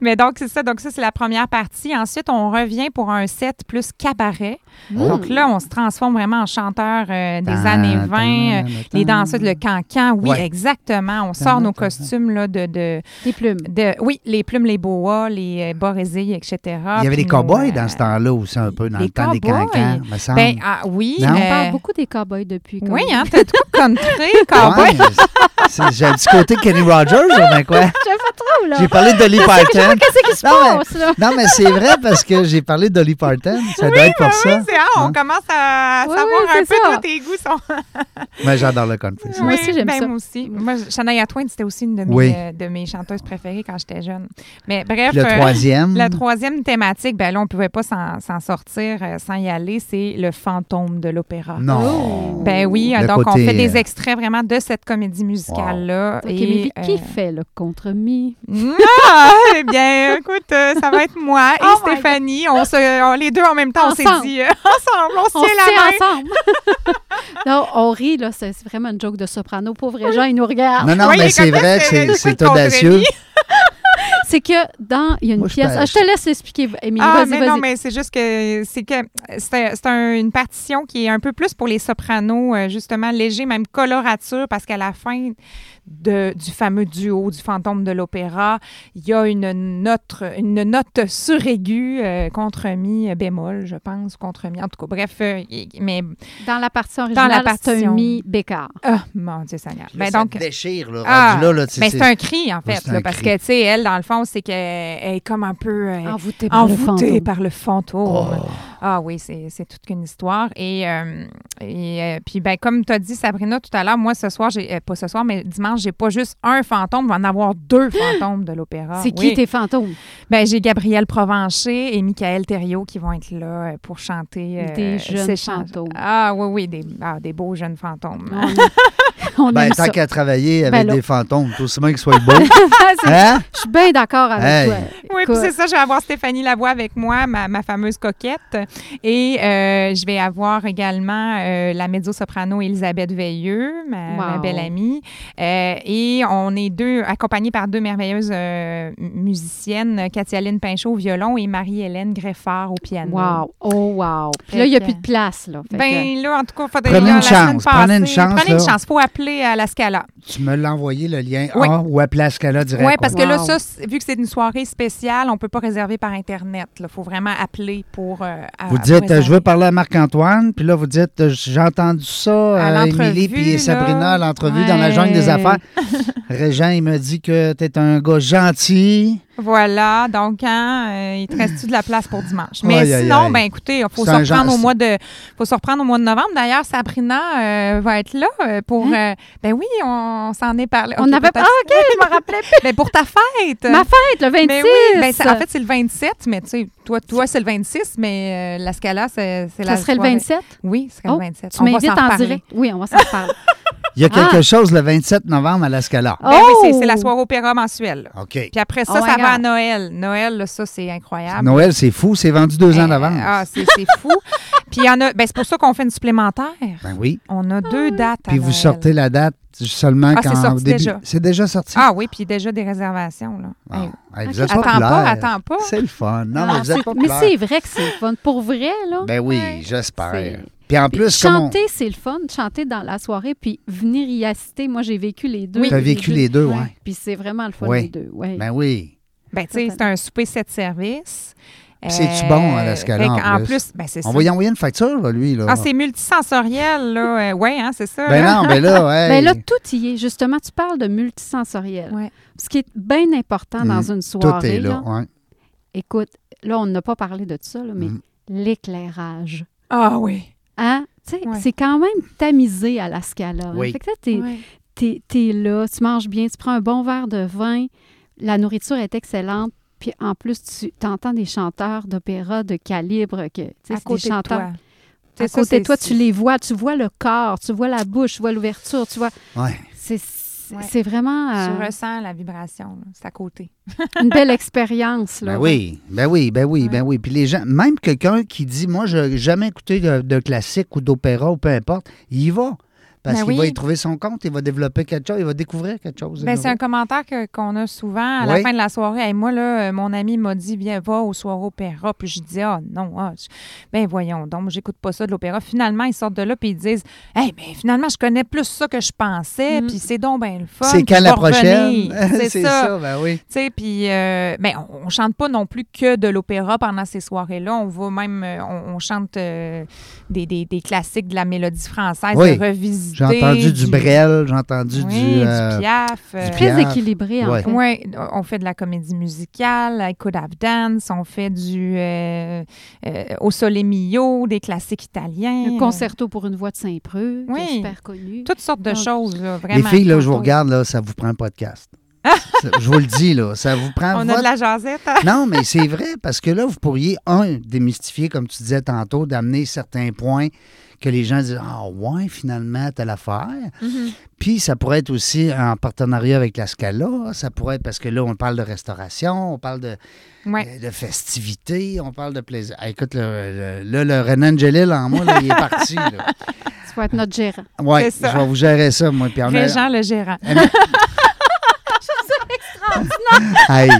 Mais donc, c'est ça. Donc, ça, c'est la première partie. Ensuite, on revient pour un set plus cabaret. Mmh. Donc là, on se transforme vraiment en chanteur euh, des ta, années vingt. Ta, ta, ta, ta. Les danseuses, le cancan. Oui, ouais. Exactement. On ta, sort ta, ta, nos costumes là, de, de... Les plumes. De, oui, les plumes, les boas, les euh, borésilles, et cetera. Il y avait des cow-boys euh, dans ce temps-là aussi, un peu, dans le temps des cancans, me semble. Ben, ah, oui. Euh, on parle beaucoup des cow-boys depuis. Comme... Oui, hein, t'as tout country, cow-boys. Ouais, j'ai du côté Kenny Rogers, ou bien quoi? Je sais pas trop, là. J'ai parlé de Dolly Parton. Je sais pas qu'est-ce qui se passe, là. Non, mais c'est vrai, parce que j'ai parlé de Dolly Parton. Ça oui, doit être pour oui, ça. C'est, ah, on hein? commence à oui, savoir oui, un peu ça. Tous tes goûts sont... Mais j'adore le country. Oui, moi aussi, j'aime ben, ça. Moi aussi. Moi, Shania Twain, c'était aussi une de mes, oui. euh, de mes chanteuses préférées quand j'étais jeune. Mais bref... Le troisième. Euh, la troisième thématique, ben là, on ne pouvait pas s'en, s'en sortir euh, sans y aller, c'est le fantôme de l'opéra. Non! Ben oui, le donc côté, on fait des extraits vraiment de cette comédie musicale-là. Wow. Et, Émilie, qui euh, fait le contre-mi? Non! Eh bien, écoute, euh, ça va être moi et oh Stéphanie. On se, on, les deux en même temps, ensemble. On s'est dit euh, ensemble, on se on tient la main. Ensemble. Non, on rit, là, c'est vraiment une joke de soprano. Pauvre Jean, il nous regarde. Non, non, oui, mais c'est vrai, c'est, c'est, c'est audacieux. C'est que dans... Il y a une moi, pièce... Je, ah, je te laisse expliquer, Émilie. Ah, vas-y, mais vas-y. Non, mais c'est juste que c'est, que, c'est, c'est un, une partition qui est un peu plus pour les sopranos, euh, justement, léger, même colorature, parce qu'à la fin de, du fameux duo du fantôme de l'opéra, il y a une note, une note suraiguë euh, contre mi bémol, je pense, contre mi. En tout cas, bref, euh, mais... Dans la partition originale, dans la partition, c'est un mi bécard. Ah, oh, mon Dieu Seigneur. Mais donc, ça te déchire, là, ah, rendu là. Là mais c'est, c'est un cri, en fait, là, parce cri. Que, tu sais, elle, dans le fond, c'est qu'elle est comme un peu euh, envoûtée, par, envoûtée le par le fantôme. Oh. Ah oui, c'est, c'est toute une histoire. Et, euh, et euh, puis, ben, comme tu as dit, Sabrina, tout à l'heure, moi, ce soir, j'ai, euh, pas ce soir, mais dimanche, j'ai pas juste un fantôme, je vais en avoir deux fantômes de l'opéra. C'est qui oui. tes fantômes? Ben, j'ai Gabrielle Provencher et Michael Thériault qui vont être là pour chanter. Euh, des jeunes fantômes. Ah oui, oui, des, ah, des beaux jeunes fantômes. On aime, on ben, tant ça. Qu'à travailler avec ben, des fantômes, tout aussi bien qu'ils soient beaux. Hein? Je suis bien d'accord avec hey. Toi. Oui, puis c'est ça, je vais avoir Stéphanie Lavoie avec moi, ma, ma fameuse coquette. Et euh, je vais avoir également euh, la mezzo-soprano Élisabeth Veilleux, ma, wow. ma belle amie. Euh, et on est deux, accompagnés par deux merveilleuses euh, musiciennes, Katia-Lynn Pinchot au violon et Marie-Hélène Greffard au piano. Wow! Oh, wow! Puis là, il n'y a plus de place, là. Fait ben que... là, en tout cas, il faudrait... Prenez là, une chance, prenez une chance. Prenez une là. Chance, il faut appeler à La Scala. Tu me l'as envoyé, le lien, oui. ah, ou appeler à La Scala direct. Oui, parce wow. que là, ça, vu que c'est une soirée spéciale, on ne peut pas réserver par Internet. Il faut vraiment appeler pour... Euh, À, vous dites, euh, je veux parler à Marc-Antoine, puis là, vous dites, euh, j'ai entendu ça, euh, Émilie puis Sabrina, à l'entrevue ouais. dans la jungle des affaires. Régent, il me dit que t'es un gars gentil. Voilà, donc hein, euh, il te reste-tu de la place pour dimanche? Mais aïe, sinon, aïe. Ben écoutez, il faut se reprendre au mois de faut se reprendre au mois de novembre. D'ailleurs, Sabrina euh, va être là pour... Hein? Euh, ben oui, on, on s'en est parlé. Okay, on avait... Ah, OK, je me rappelais plus. Mais pour ta fête! Ma fête, le vingt-six! Mais oui, ben, ça, en fait, c'est le vingt-sept, mais tu sais, toi, toi c'est le vingt-six, mais euh, la Scala, c'est, c'est la... Ça serait le vingt-sept? Oui, ce serait oh, le vingt-sept. Tu on m'invites va s'en en direct. Oui, on va s'en reparler. Il y a quelque ah. chose le vingt-sept novembre à La Scala. Oh. Ben oui, c'est, c'est la soirée opéra mensuelle. OK. Puis après ça, oh ça God. Va à Noël. Noël, là, ça, c'est incroyable. Noël, c'est fou. C'est vendu deux euh, ans d'avance. Ah, c'est, c'est fou. Puis il y en a... Ben, c'est pour ça qu'on fait une supplémentaire. Ben oui. On a deux dates à Puis Noël. Vous sortez la date seulement ah, quand... c'est sorti début... déjà. C'est déjà sorti? Ah oui, puis déjà des réservations, là. Ah. Hey. Hey, vous okay. êtes pas attends pas, attends pas. C'est le fun. Non, non mais vous êtes pas mais clair. C'est vrai que c'est le fun. Pour vrai, là. Ben oui, ouais. j'espère. C'est... Puis en plus, puis chanter, on... c'est le fun, chanter dans la soirée, puis venir y assister. Moi, j'ai vécu les deux. Oui. Tu as vécu les deux, oui. Puis c'est vraiment le fun, oui. les deux, oui. Ben oui. Ben, tu sais, c'est un souper sept services. Puis c'est-tu bon, à La Scala, en, en plus? plus ben, c'est on ça. Va y envoyer une facture, là, lui. Là. Ah, c'est multisensoriel, là. Oui, hein, c'est ça. Ben non, ben là, hey. Ben là, tout y est. Justement, tu parles de multisensoriel. Ouais. Ce qui est bien important mmh. dans une soirée. Tout est là, là. Ouais. Écoute, là, on n'a pas parlé de ça, là, mais mmh. l'éclairage. Ah oui. Hein? Tu sais, ouais. c'est quand même tamisé à La Scala. Hein? Oui. Fait que là, t'es, ouais. t'es, t'es là, tu manges bien, tu prends un bon verre de vin, la nourriture est excellente, puis en plus, tu entends des chanteurs d'opéra de calibre que, tu sais, c'est des chanteurs... À ça, côté de toi, tu les vois, tu vois le corps, tu vois la bouche, tu vois l'ouverture, tu vois... Ouais. C'est... Ouais. C'est vraiment... Euh... Je ressens la vibration, là. C'est à côté. Une belle expérience, là. Ben oui, ben oui, ben oui, ouais. ben oui. Puis les gens, même quelqu'un qui dit, moi, je n'ai jamais écouté de, de classique ou d'opéra ou peu importe, il y va. Parce ben qu'il oui. va y trouver son compte, il va développer quelque chose, il va découvrir quelque chose. Ben c'est un commentaire que, qu'on a souvent à oui. la fin de la soirée. Hey, moi, là, mon ami m'a dit, viens, va au Soirs Opéra. Puis je dis, ah non, ah, je... ben voyons donc, j'écoute pas ça de l'opéra. Finalement, ils sortent de là puis ils disent, hey, ben finalement, je connais plus ça que je pensais, mm. puis c'est donc bien le fun. C'est quand la prochaine? c'est, c'est ça. ça, ben oui. Tu sais, puis euh, ben, on, on chante pas non plus que de l'opéra pendant ces soirées-là. On va même, on, on chante euh, des, des, des classiques de la mélodie française, oui. de revisiter. J'ai entendu du, du Brel, j'ai entendu oui, du, euh, du Piaf. Euh, du Piaf. Très équilibré, en ouais. fait. Oui, on fait de la comédie musicale, I Could Have Dance, on fait du euh, euh, Au Sole Mio, des classiques italiens. Le concerto pour une voix de Saint-Preux, oui. qui est super connu. Toutes sortes de Donc, choses, là, vraiment. Les filles, là, je vous regarde, là, ça vous prend un podcast. Je vous le dis, là, ça vous prend... On votre... a de la jasette. Hein? Non, mais c'est vrai, parce que là, vous pourriez, un, démystifier, comme tu disais tantôt, d'amener certains points que les gens disent « Ah ouais, finalement, telle affaire. Mm-hmm. » Puis ça pourrait être aussi en partenariat avec La Scala, ça pourrait être parce que là, on parle de restauration, on parle de, ouais. de festivités, on parle de plaisir. Ah, écoute, le, le, le, le Renan Jalil en moi, là, il est parti. Là. Tu vas être notre gérant. Oui, je vais vous gérer ça, moi. Puis on Régent, a... le gérant. Hey,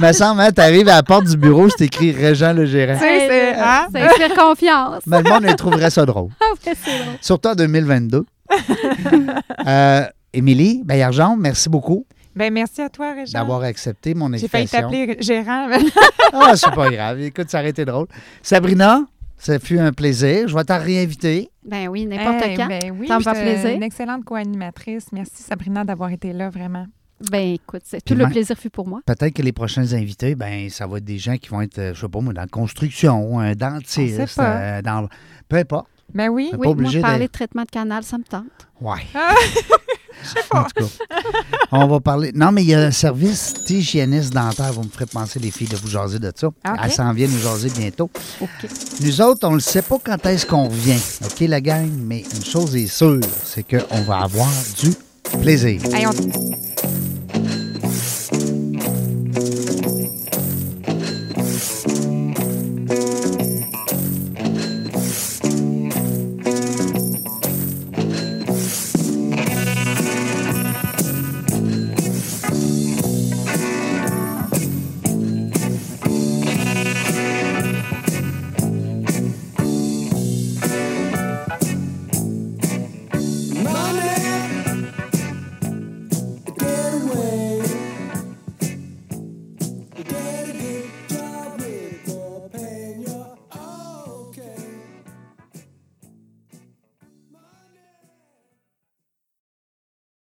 me semble, hein, t'arrives à la porte du bureau, c'est écrit Régent le gérant. C'est, c'est, hein? Ça inspire confiance. Mais le monde trouverait ça drôle. Ah ouais, c'est drôle. Surtout en deux mille vingt-deux. euh, Émilie Bayergeon, merci beaucoup. Ben merci à toi, Régent. D'avoir accepté mon invitation. J'ai failli t'appeler gérant. Ah, c'est pas grave. Écoute, ça aurait été drôle. Sabrina, ça fut un plaisir. Je vais t'en réinviter. Ben oui, n'importe hey, quand. Ben oui, ça me fait plaisir. Une excellente co-animatrice. Merci, Sabrina, d'avoir été là, vraiment. Ben écoute, c'est, tout ben, le plaisir fut pour moi. Peut-être que les prochains invités, ben ça va être des gens qui vont être, je sais pas moi, dans la construction, un dentiste, euh, dans, peu importe. Ben oui, oui moi, parler de traitement de canal, ça me tente. Ouais. Ah, je sais pas. En tout cas, on va parler... Non, mais il y a un service hygiéniste dentaire. Vous me ferez penser, les filles, de vous jaser de ça. Okay. Elles s'en viennent nous jaser bientôt. Okay. Nous autres, on ne sait pas quand est-ce qu'on revient, OK, la gang? Mais une chose est sûre, c'est qu'on va avoir du plaisir. Hey, on...